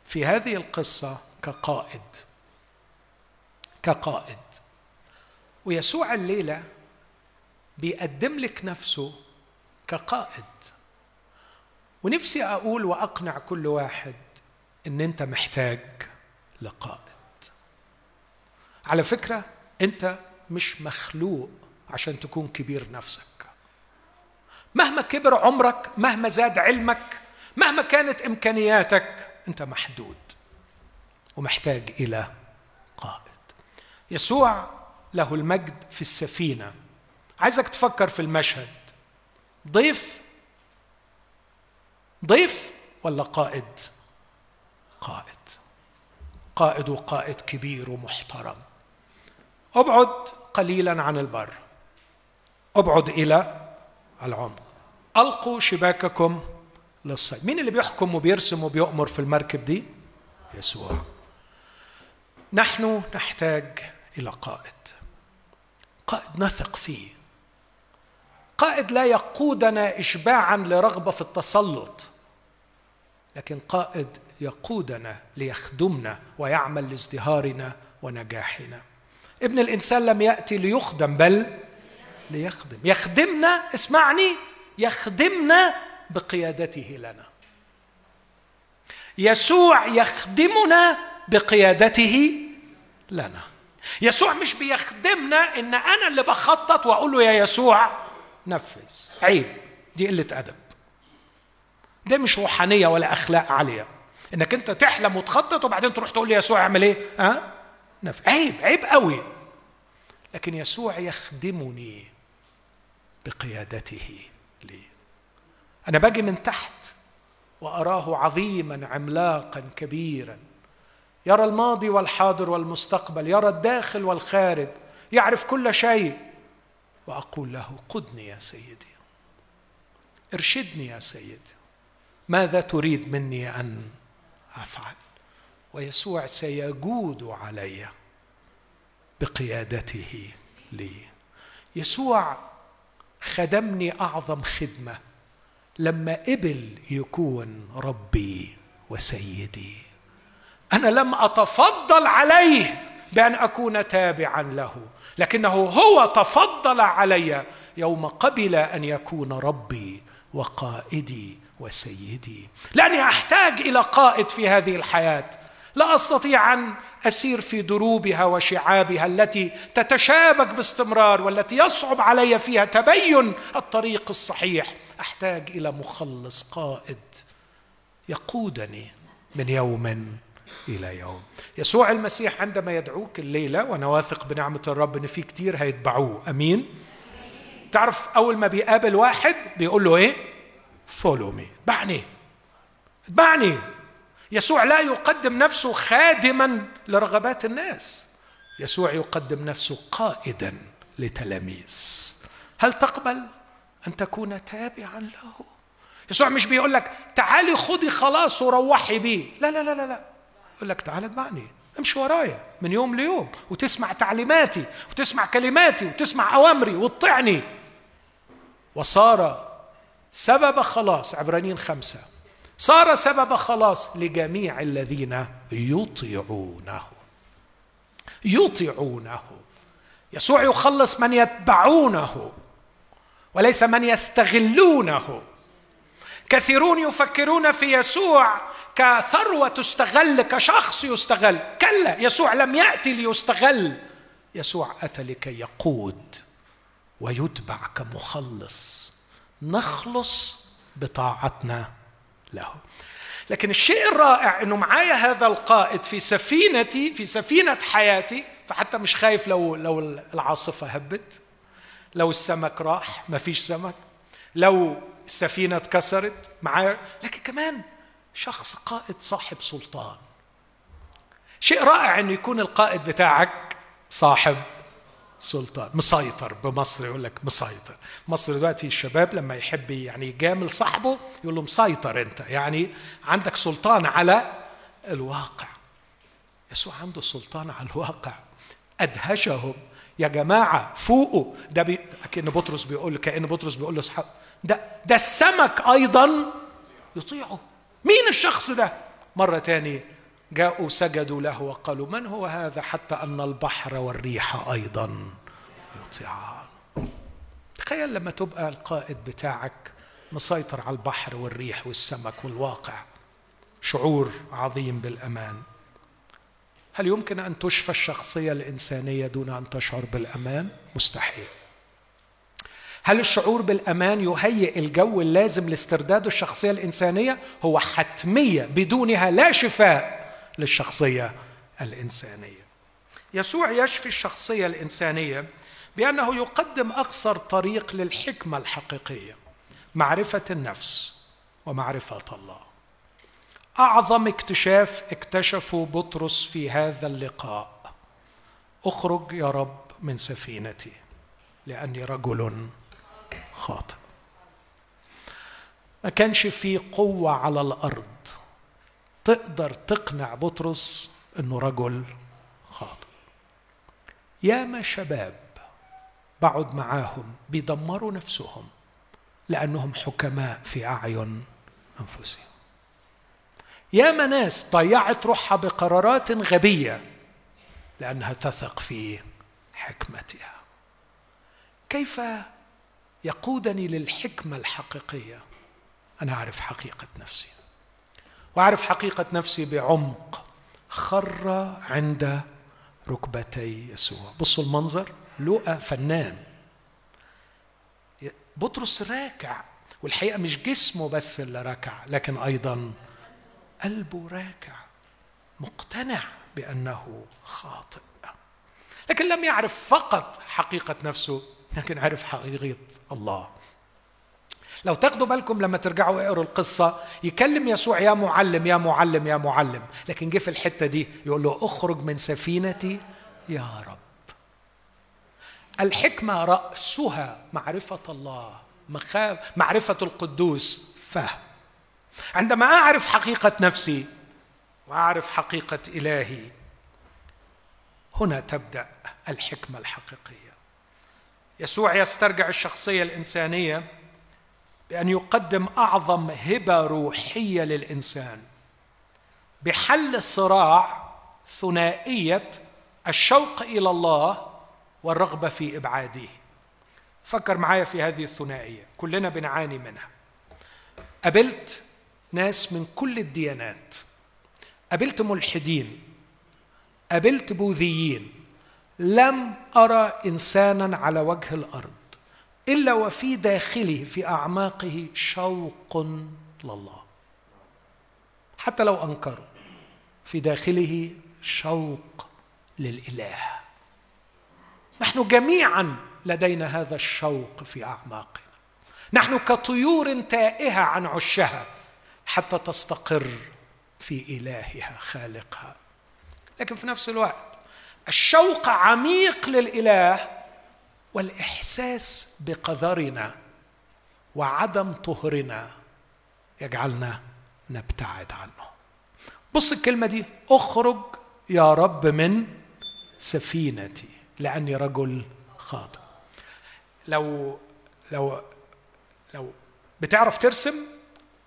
في هذه القصة كقائد، كقائد. ويسوع الليلة بيقدم لك نفسه كقائد. ونفسي أقول وأقنع كل واحد أن أنت محتاج لقائد. على فكرة أنت مش مخلوق عشان تكون كبير نفسك. مهما كبر عمرك، مهما زاد علمك، مهما كانت إمكانياتك، أنت محدود ومحتاج إلى قائد. يسوع له المجد في السفينة. عايزك تفكر في المشهد، ضيف ضيف ولا قائد؟ قائد. قائد، وقائد كبير ومحترم. ابعد قليلا عن البر، ابعد إلى العمق. ألقوا شباككم للصيد. مين اللي بيحكم وبيرسم وبيؤمر في المركب دي؟ يسوع. نحن نحتاج إلى قائد، قائد نثق فيه، قائد لا يقودنا إشباعاً لرغبة في التسلط، لكن قائد يقودنا ليخدمنا ويعمل لازدهارنا ونجاحنا. ابن الإنسان لم يأتي ليخدم بل ليخدم. يخدمنا، اسمعني، يخدمنا بقيادته لنا. يسوع يخدمنا بقيادته لنا. يسوع مش بيخدمنا إن أنا اللي بخطط وأقول له يا يسوع نفذ. عيب، دي قلة أدب، دي مش روحانية ولا أخلاق عالية، إنك أنت تحلم وتخطط وبعدين تروح تقول لي يسوع اعمل إيه؟ نفذ. عيب، عيب قوي. لكن يسوع يخدمني بقيادته لي. أنا باجي من تحت وأراه عظيما عملاقا كبيرا، يرى الماضي والحاضر والمستقبل، يرى الداخل والخارج، يعرف كل شيء، وأقول له قدني يا سيدي، ارشدني يا سيدي، ماذا تريد مني أن أفعل؟ ويسوع سيجود علي بقيادته لي. يسوع خدمني أعظم خدمة لما قبل يكون ربي وسيدي. أنا لم أتفضل عليه بأن أكون تابعا له، لكنه هو تفضل علي يوم قبل أن يكون ربي وقائدي وسيدي. لأني أحتاج إلى قائد في هذه الحياة. لا أستطيع أن أسير في دروبها وشعابها التي تتشابك باستمرار والتي يصعب علي فيها تبين الطريق الصحيح. أحتاج إلى مخلص، قائد يقودني من يوم إلى يوم. يسوع المسيح عندما يدعوك الليلة، وأنا واثق بنعمة الرب إن في كتير هيتبعوه، أمين؟ تعرف أول ما بيقابل واحد بيقول له إيه؟ follow me، اتبعني، اتبعني. يسوع لا يقدم نفسه خادما لرغبات الناس، يسوع يقدم نفسه قائدا لتلاميذ. هل تقبل أن تكون تابعا له؟ يسوع مش بيقول لك تعالي خدي خلاص وروحي بيه، لا لا لا لا، يقول لك تعال اتبعني، امشي ورايا من يوم ليوم، وتسمع تعليماتي وتسمع كلماتي وتسمع أوامري وتطيعني. وصار سبب خلاص، عبرانيين 5، صار سبب خلاص لجميع الذين يطيعونه. يطيعونه. يسوع يخلص من يتبعونه وليس من يستغلونه. كثيرون يفكرون في يسوع كثروة تستغل، كشخص يستغل. كلا، يسوع لم يأتي ليستغل، يسوع أتى لكي يقود ويتبع كمخلص، نخلص بطاعتنا له. لكن الشيء الرائع أنه معايا هذا القائد في سفينتي، في سفينة حياتي، فحتى مش خايف لو العاصفة هبت، لو السمك راح مفيش سمك، لو السفينة اتكسرت معايا، لكن كمان شخص قائد صاحب سلطان. شيء رائع أن يكون القائد بتاعك صاحب سلطان، مسيطر. بمصر يقول لك مسيطر. مصر دلوقتي الشباب لما يحب يعني يجامل صاحبه يقول له مسيطر انت، يعني عندك سلطان على الواقع. يسوع عنده سلطان على الواقع، أدهشهم يا جماعة، فوقه ده. كأن بطرس بيقول لأصحابه ده السمك أيضا يطيعه. مين الشخص ده؟ مرة تاني جاءوا سجدوا له وقالوا من هو هذا حتى أن البحر والريح أيضا يطيعان. تخيل لما تبقى القائد بتاعك مسيطر على البحر والريح والسمك والواقع، شعور عظيم بالأمان. هل يمكن أن تشفى الشخصية الإنسانية دون أن تشعر بالأمان؟ مستحيل. هل الشعور بالأمان يهيئ الجو اللازم لاسترداد الشخصية الإنسانية؟ هو حتمية، بدونها لا شفاء للشخصية الإنسانية. يسوع يشفي الشخصية الإنسانية بأنه يقدم أقصر طريق للحكمة الحقيقية، معرفة النفس ومعرفة الله. أعظم اكتشاف اكتشفه بطرس في هذا اللقاء: اخرج يا رب من سفينتي لأني رجل خاطئ. ما كانش فيه قوة على الأرض تقدر تقنع بطرس أنه رجل خاطئ. ياما شباب بعد معاهم بيدمروا نفسهم لأنهم حكماء في أعين أنفسهم. ياما ناس ضيعت روحها بقرارات غبية لأنها تثق في حكمتها. كيف يقودني للحكمة الحقيقية؟ أنا أعرف حقيقة نفسي، وأعرف حقيقة نفسي بعمق. خر عند ركبتي يسوع. بصوا المنظر، لوقا فنان. بطرس راكع، والحقيقة مش جسمه بس اللي راكع، لكن أيضا قلبه راكع، مقتنع بأنه خاطئ. لكن لم يعرف فقط حقيقة نفسه، لكن عرف حقيقة الله. لو تاخدوا بالكم لما ترجعوا اقروا القصة، يكلم يسوع يا معلم يا معلم يا معلم، لكن جه في الحتة دي يقول له اخرج من سفينتي يا رب. الحكمة رأسها معرفة الله، معرفة القدوس، فهم. عندما أعرف حقيقة نفسي وأعرف حقيقة إلهي، هنا تبدأ الحكمة الحقيقية. يسوع يسترجع الشخصية الإنسانية بأن يقدم أعظم هبة روحية للإنسان بحل صراع ثنائية الشوق إلى الله والرغبة في إبعاده. فكر معايا في هذه الثنائية، كلنا بنعاني منها. قابلت ناس من كل الديانات، قابلت ملحدين، قابلت بوذيين، لم أرى إنسانا على وجه الأرض إلا وفي داخله في أعماقه شوق لله، حتى لو أنكروا، في داخله شوق للإله. نحن جميعا لدينا هذا الشوق في أعماقنا. نحن كطيور تائهة عن عشها حتى تستقر في إلهها خالقها. لكن في نفس الوقت الشوق عميق للإله، والإحساس بقدرنا وعدم طهرنا يجعلنا نبتعد عنه. بص الكلمة دي: اخرج يا رب من سفينتي لأني رجل خاطئ. لو بتعرف ترسم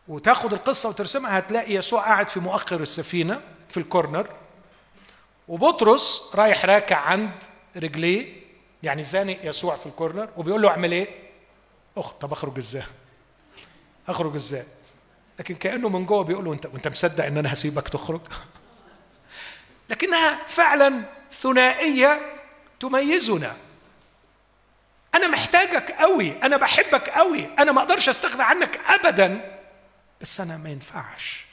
وتاخد القصة وترسمها، هتلاقي يسوع قاعد في مؤخر السفينة في الكورنر، وبطرس رايح راكع عند رجليه، يعني زانق يسوع في الكورنر، وبيقول له اعمل ايه؟ طب اخرج ازاي؟ اخرج ازاي؟ لكن كأنه من جوه بيقول له انت مصدق ان انا هسيبك تخرج؟ لكنها فعلا ثنائية تميزنا. انا محتاجك قوي، انا بحبك قوي، انا ما اقدرش استغنى عنك ابدا، بس انا ما ينفعش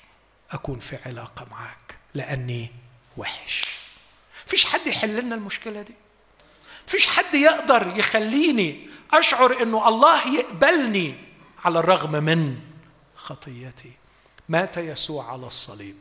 اكون في علاقة معاك لاني وحش. مفيش حد يحل لنا المشكلة دي، مفيش حد يقدر يخليني اشعر انه الله يقبلني على الرغم من خطيتي. مات يسوع على الصليب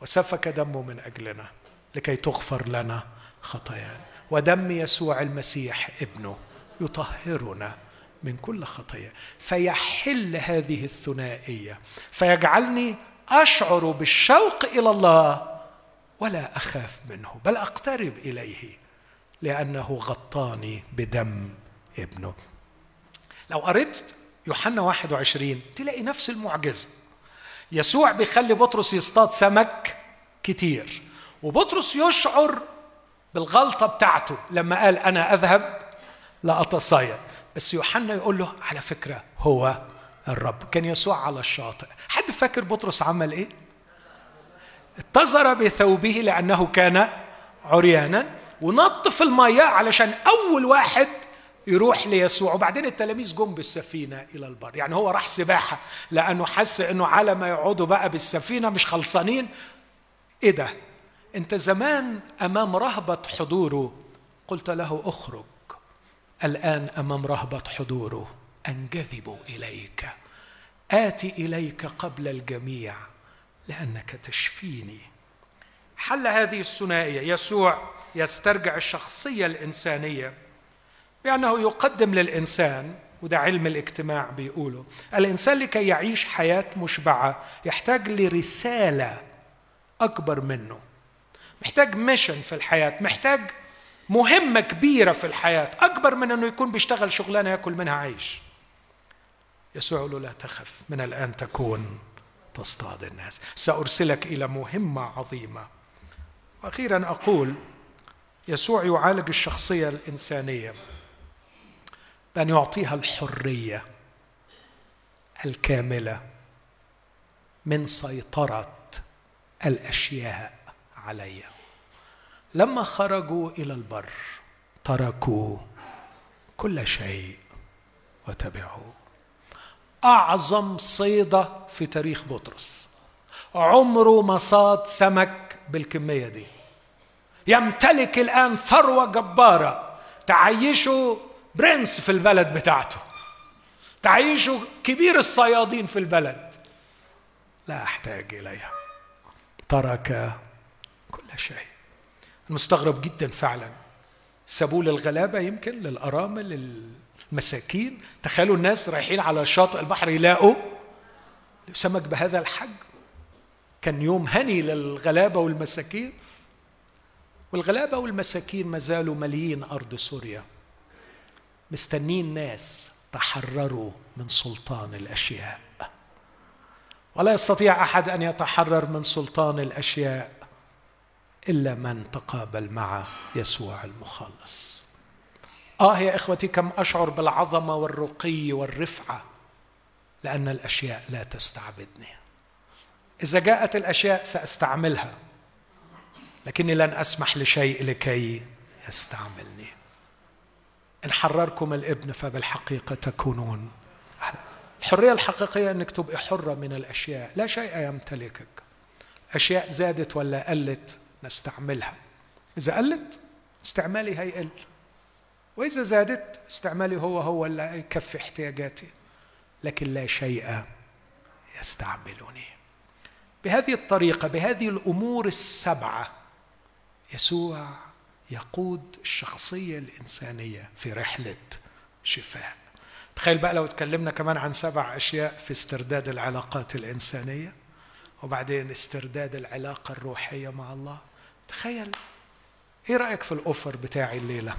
وسفك دمه من اجلنا لكي تغفر لنا خطايانا، ودم يسوع المسيح ابنه يطهرنا من كل خطية، فيحل هذه الثنائية، فيجعلني أشعر بالشوق إلى الله ولا أخاف منه، بل أقترب إليه لأنه غطاني بدم ابنه. لو قريت يوحنا 21 تلاقي نفس المعجزة. يسوع بيخلي بطرس يصطاد سمك كتير، وبطرس يشعر بالغلطة بتاعته لما قال أنا أذهب لأتصيد، بس يوحنا يقول له على فكرة هو الرب. كان يسوع على الشاطئ، حد فاكر بطرس عمل إيه؟ اتزر بثوبه لأنه كان عريانا، ونط في المياه علشان أول واحد يروح ليسوع، وبعدين التلاميذ جم بالسفينة إلى البر. يعني هو راح سباحة لأنه حس إنه على ما يقعدوا بقى بالسفينة مش خلصانين. إيه ده؟ أنت زمان أمام رهبة حضوره قلت له أخرج، الآن أمام رهبة حضوره أنجذب إليك، آتي إليك قبل الجميع لأنك تشفيني. حل هذه الثنائية. يسوع يسترجع الشخصية الإنسانية بأنه يقدم للإنسان، وده علم الاجتماع بيقوله، الإنسان لكي يعيش حياة مشبعة يحتاج لرسالة أكبر منه، محتاج ميشن في الحياة، محتاج مهمة كبيرة في الحياة أكبر من أنه يكون بيشتغل شغلانة يأكل منها عيش. يسوع يقول له لا تخف، من الآن تكون تصطاد الناس، سأرسلك إلى مهمة عظيمة. وأخيرا أقول يسوع يعالج الشخصية الإنسانية بأن يعطيها الحرية الكاملة من سيطرة الأشياء علي. لما خرجوا إلى البر تركوا كل شيء وتبعوه. أعظم صيدة في تاريخ بطرس، عمره ما صاد سمك بالكمية دي، يمتلك الآن ثروة جبارة تعيشه برنس في البلد بتاعته، تعيشه كبير الصيادين في البلد. لا أحتاج إليها، ترك كل شيء. مستغرب جدا فعلا، سابوه للغلابة، يمكن للأرامل، للمساكين. تخيلوا الناس رايحين على شاطئ البحر يلاقوا سمك بهذا الحجم. كان يوم هني للغلابة والمساكين، والغلابة والمساكين ما زالوا مليين أرض سوريا مستنين ناس تحرروا من سلطان الأشياء. ولا يستطيع أحد أن يتحرر من سلطان الأشياء إلا من تقابل مع يسوع المخلص. يا إخوتي، كم أشعر بالعظمة والرقي والرفعة لأن الأشياء لا تستعبدني. إذا جاءت الأشياء سأستعملها، لكني لن أسمح لشيء لكي يستعملني. إن حرركم الابن فبالحقيقة تكونون. الحرية الحقيقية أنك تبقى حرة من الأشياء، لا شيء يمتلكك. أشياء زادت ولا قلت نستعملها، إذا قلت استعمالي هيقل، وإذا زادت استعمالي هو اللي يكفي احتياجاتي، لكن لا شيء يستعملني. بهذه الطريقة، بهذه الأمور السبعة، يسوع يقود الشخصية الإنسانية في رحلة شفاء. تخيل بقى لو اتكلمنا كمان عن 7 أشياء في استرداد العلاقات الإنسانية، وبعدين استرداد العلاقة الروحية مع الله. تخيل، ايه رأيك في الأوفر بتاعي الليلة؟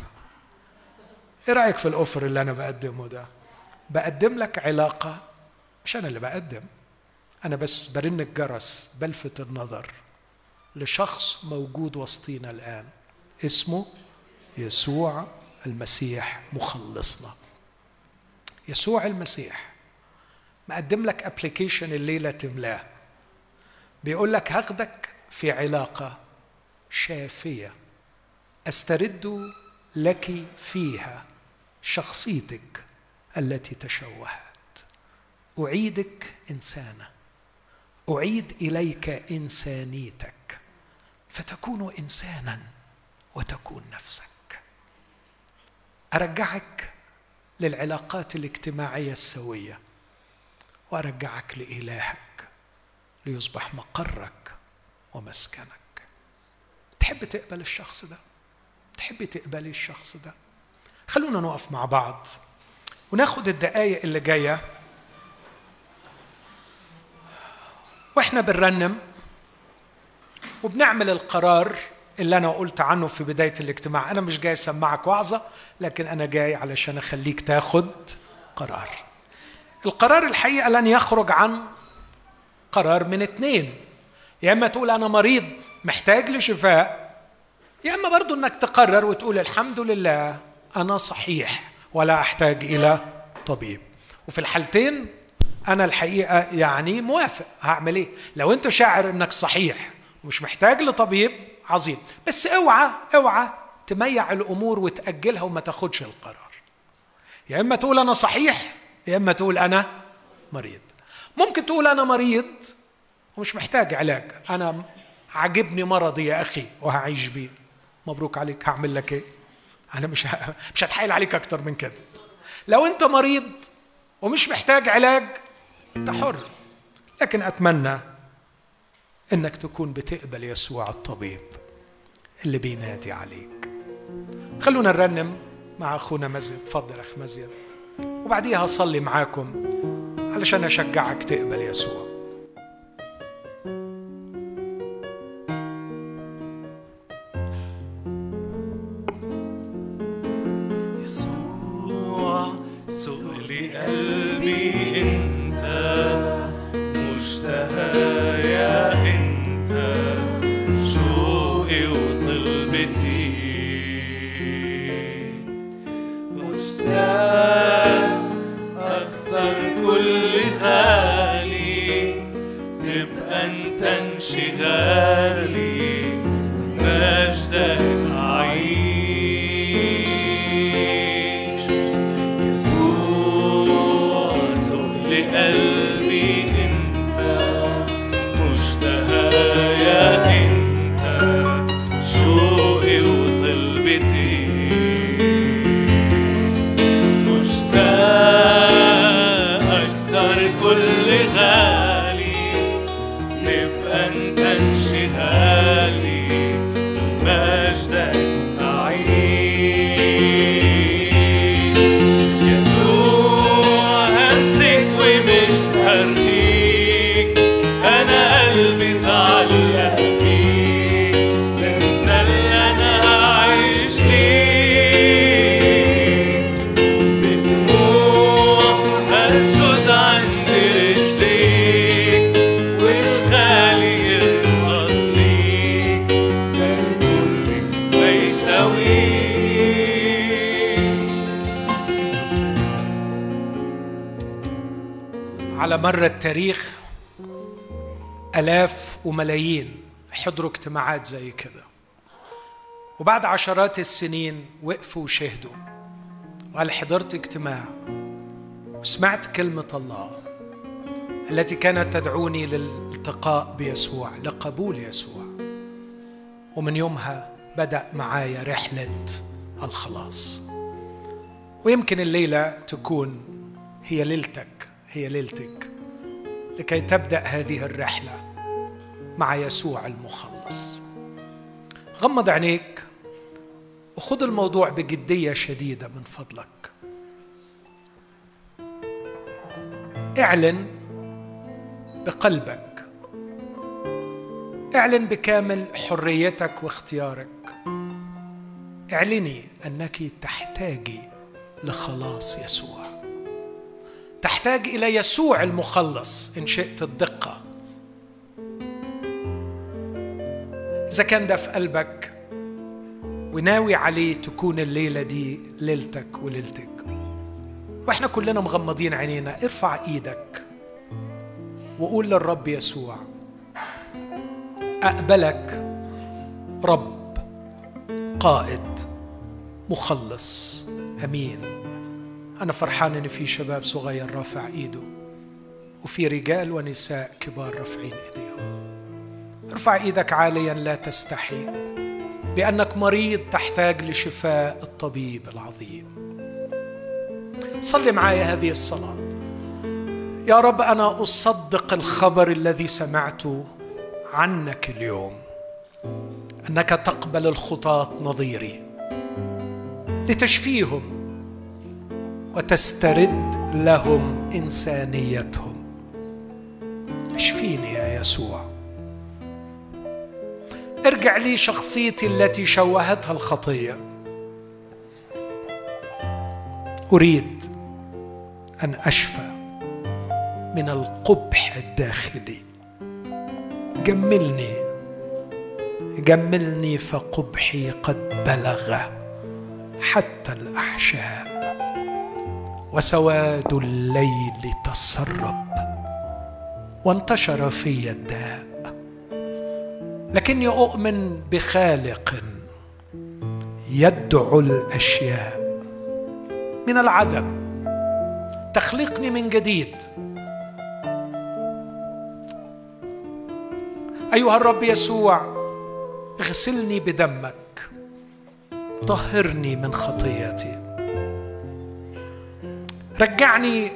ايه رأيك في الأوفر اللي أنا بقدمه ده؟ بقدم لك علاقة، مش أنا اللي بقدم، أنا بس برن الجرس، بلفت النظر، لشخص موجود وسطينا الآن اسمه يسوع المسيح مخلصنا. يسوع المسيح مقدم لك ابلكيشن الليلة تملاه، بيقول لك هاخدك في علاقة شافية أسترد لك فيها شخصيتك التي تشوهت، أعيدك إنسانة، أعيد إليك إنسانيتك فتكون إنسانا وتكون نفسك. أرجعك للعلاقات الاجتماعية السوية وأرجعك لإلهك ليصبح مقرك ومسكنك. تحب تقبل الشخص ده؟ تحب تقبلي الشخص ده؟ خلونا نقف مع بعض وناخد الدقايق اللي جاية واحنا بنرنم وبنعمل القرار اللي أنا قلت عنه في بداية الاجتماع. أنا مش جاي أسمعك وعظة، لكن أنا جاي علشان أخليك تاخد قرار. القرار الحقيقة لن يخرج عن قرار من اتنين، يا إما تقول أنا مريض محتاج لشفاء، يا إما برضو إنك تقرر وتقول الحمد لله أنا صحيح ولا أحتاج إلى طبيب. وفي الحالتين أنا الحقيقة يعني موافق، هعمل إيه؟ لو أنت شاعر إنك صحيح ومش محتاج لطبيب عظيم، بس اوعى تميع الأمور وتأجلها وما تاخدش القرار. يا إما تقول أنا صحيح، يا إما تقول أنا مريض. ممكن تقول أنا مريض ومش محتاج علاج، أنا عجبني مرضي يا أخي وهعيش بيه، مبروك عليك، هعمل لك إيه؟ أنا مش هتحايل عليك أكتر من كده. لو أنت مريض ومش محتاج علاج أنت حر، لكن أتمنى أنك تكون بتقبل يسوع الطبيب اللي بينادي عليك. خلونا نرنم مع أخونا مزيد. اتفضل أخ مزيد، وبعديها أصلي معاكم علشان أشجعك تقبل يسوع. مر التاريخ آلاف وملايين حضروا اجتماعات زي كده، وبعد عشرات السنين وقفوا وشهدوا وقال حضرت اجتماع وسمعت كلمة الله التي كانت تدعوني للالتقاء بيسوع، لقبول يسوع، ومن يومها بدأ معايا رحلة الخلاص. ويمكن الليلة تكون هي ليلتك، هي ليلتك لكي تبدأ هذه الرحلة مع يسوع المخلص. غمض عينيك وخذ الموضوع بجدية شديدة من فضلك. اعلن بقلبك، اعلن بكامل حريتك واختيارك، اعلني أنك تحتاجي لخلاص يسوع، تحتاج إلى يسوع المخلص إن شئت الدقة. إذا كان ده في قلبك وناوي عليه تكون الليلة دي ليلتك وليلتك وإحنا كلنا مغمضين عينينا، ارفع إيدك وقول للرب يسوع أقبلك رب قائد مخلص. أمين. أنا فرحان إن في شباب صغير رافع إيده وفي رجال ونساء كبار رافعين إيديهم. ارفع إيدك عاليا، لا تستحي بأنك مريض تحتاج لشفاء الطبيب العظيم. صلي معايا هذه الصلاة. يا رب أنا أصدق الخبر الذي سمعته عنك اليوم، أنك تقبل الخطاة نظيري لتشفيهم وتسترد لهم إنسانيتهم. اشفيني يا يسوع، ارجع لي شخصيتي التي شوهتها الخطية. أريد أن أشفى من القبح الداخلي. جملني، جملني فقبحي قد بلغ حتى الأحشاء وسواد الليل تسرب وانتشر في الداء، لكني أؤمن بخالق يدعو الأشياء من العدم. تخلقني من جديد أيها الرب يسوع، اغسلني بدمك، طهرني من خطيئتي، رجعني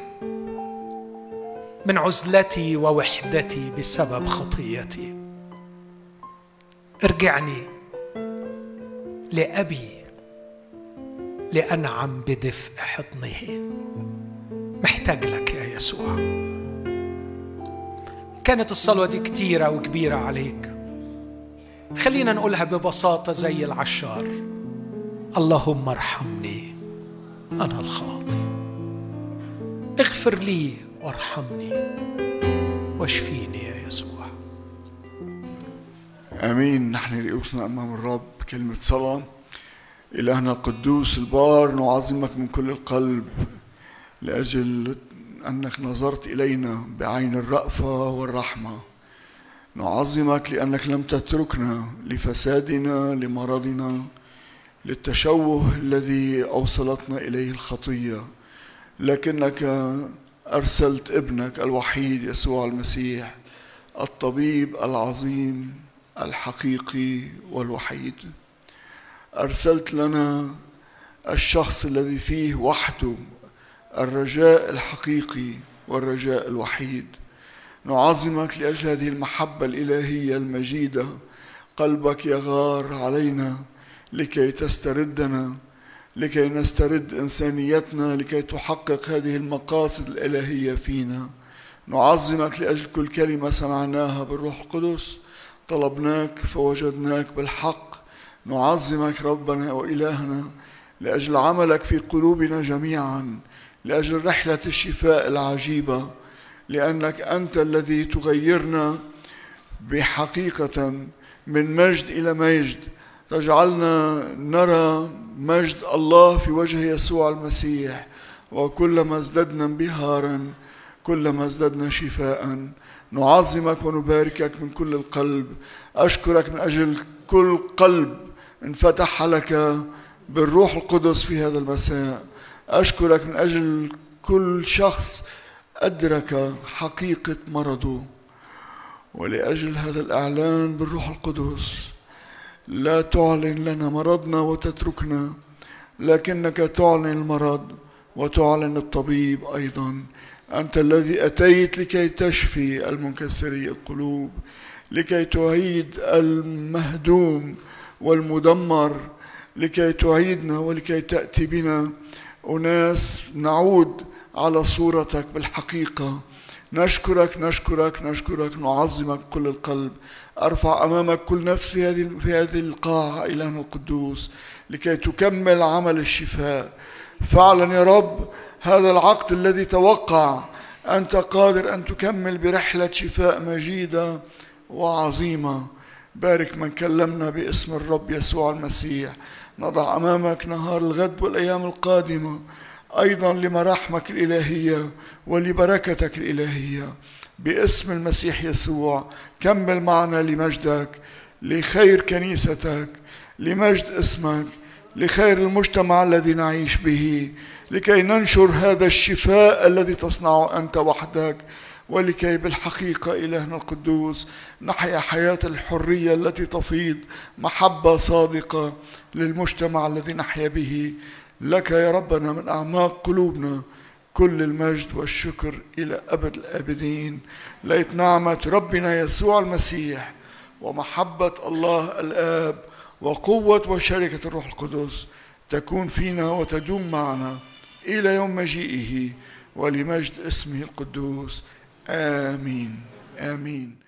من عزلتي ووحدتي بسبب خطيئتي. ارجعني لأبي لأنعم بدفء حضنه. محتاج لك يا يسوع. كانت الصلوة دي كتيرة وكبيرة عليك، خلينا نقولها ببساطة زي العشار: اللهم ارحمني أنا الخاطئ، اغفر لي وارحمني واشفيني يا يسوع. آمين. نحن رؤوسنا أمام الرب كلمة صلاة. إلهنا القدوس البار، نعظمك من كل القلب لأجل أنك نظرت إلينا بعين الرأفة والرحمة. نعظمك لأنك لم تتركنا لفسادنا، لمرضنا، للتشوه الذي أوصلتنا إليه الخطية، لكنك أرسلت ابنك الوحيد يسوع المسيح، الطبيب العظيم الحقيقي والوحيد. أرسلت لنا الشخص الذي فيه وحده الرجاء الحقيقي والرجاء الوحيد. نعظمك لأجل هذه المحبة الإلهية المجيدة. قلبك يغار علينا لكي تستردنا، لكي نسترد إنسانيتنا، لكي تحقق هذه المقاصد الإلهية فينا. نعظمك لأجل كل كلمة سمعناها بالروح القدس، طلبناك فوجدناك بالحق. نعظمك ربنا وإلهنا لأجل عملك في قلوبنا جميعا، لأجل رحلة الشفاء العجيبة، لأنك أنت الذي تغيرنا بحقيقة من مجد إلى مجد، تجعلنا نرى مجد الله في وجه يسوع المسيح، وكلما ازددنا انبهارا كلما ازددنا شفاء. نعظمك ونباركك من كل القلب. أشكرك من أجل كل قلب انفتح لك بالروح القدس في هذا المساء. أشكرك من أجل كل شخص أدرك حقيقة مرضه، ولأجل هذا الإعلان بالروح القدس: لا تعلن لنا مرضنا وتتركنا، لكنك تعلن المرض وتعلن الطبيب أيضا. أنت الذي أتيت لكي تشفي المنكسري القلوب، لكي تعيد المهدوم والمدمر، لكي تعيدنا ولكي تأتي بنا أناس نعود على صورتك بالحقيقة. نشكرك نشكرك نشكرك. نعظمك كل القلب. أرفع أمامك كل نفس في هذه القاعة إلهنا القدوس لكي تكمل عمل الشفاء. فعلا يا رب، هذا العقد الذي توقع أنت قادر أن تكمل برحلة شفاء مجيدة وعظيمة. بارك من كلمنا باسم الرب يسوع المسيح. نضع أمامك نهار الغد والأيام القادمة أيضا لمراحمك الإلهية ولبركتك الإلهية باسم المسيح يسوع. كمل معنا لمجدك، لخير كنيستك، لمجد اسمك، لخير المجتمع الذي نعيش به، لكي ننشر هذا الشفاء الذي تصنعه أنت وحدك، ولكي بالحقيقة إلهنا القدوس نحيا حياة الحرية التي تفيض محبة صادقة للمجتمع الذي نحيا به. لك يا ربنا من أعماق قلوبنا كل المجد والشكر إلى أبد الآبدين. ليت نعمة ربنا يسوع المسيح ومحبة الله الآب وقوة وشركة الروح القدس تكون فينا وتدوم معنا إلى يوم مجيئه ولمجد اسمه القدوس. آمين آمين.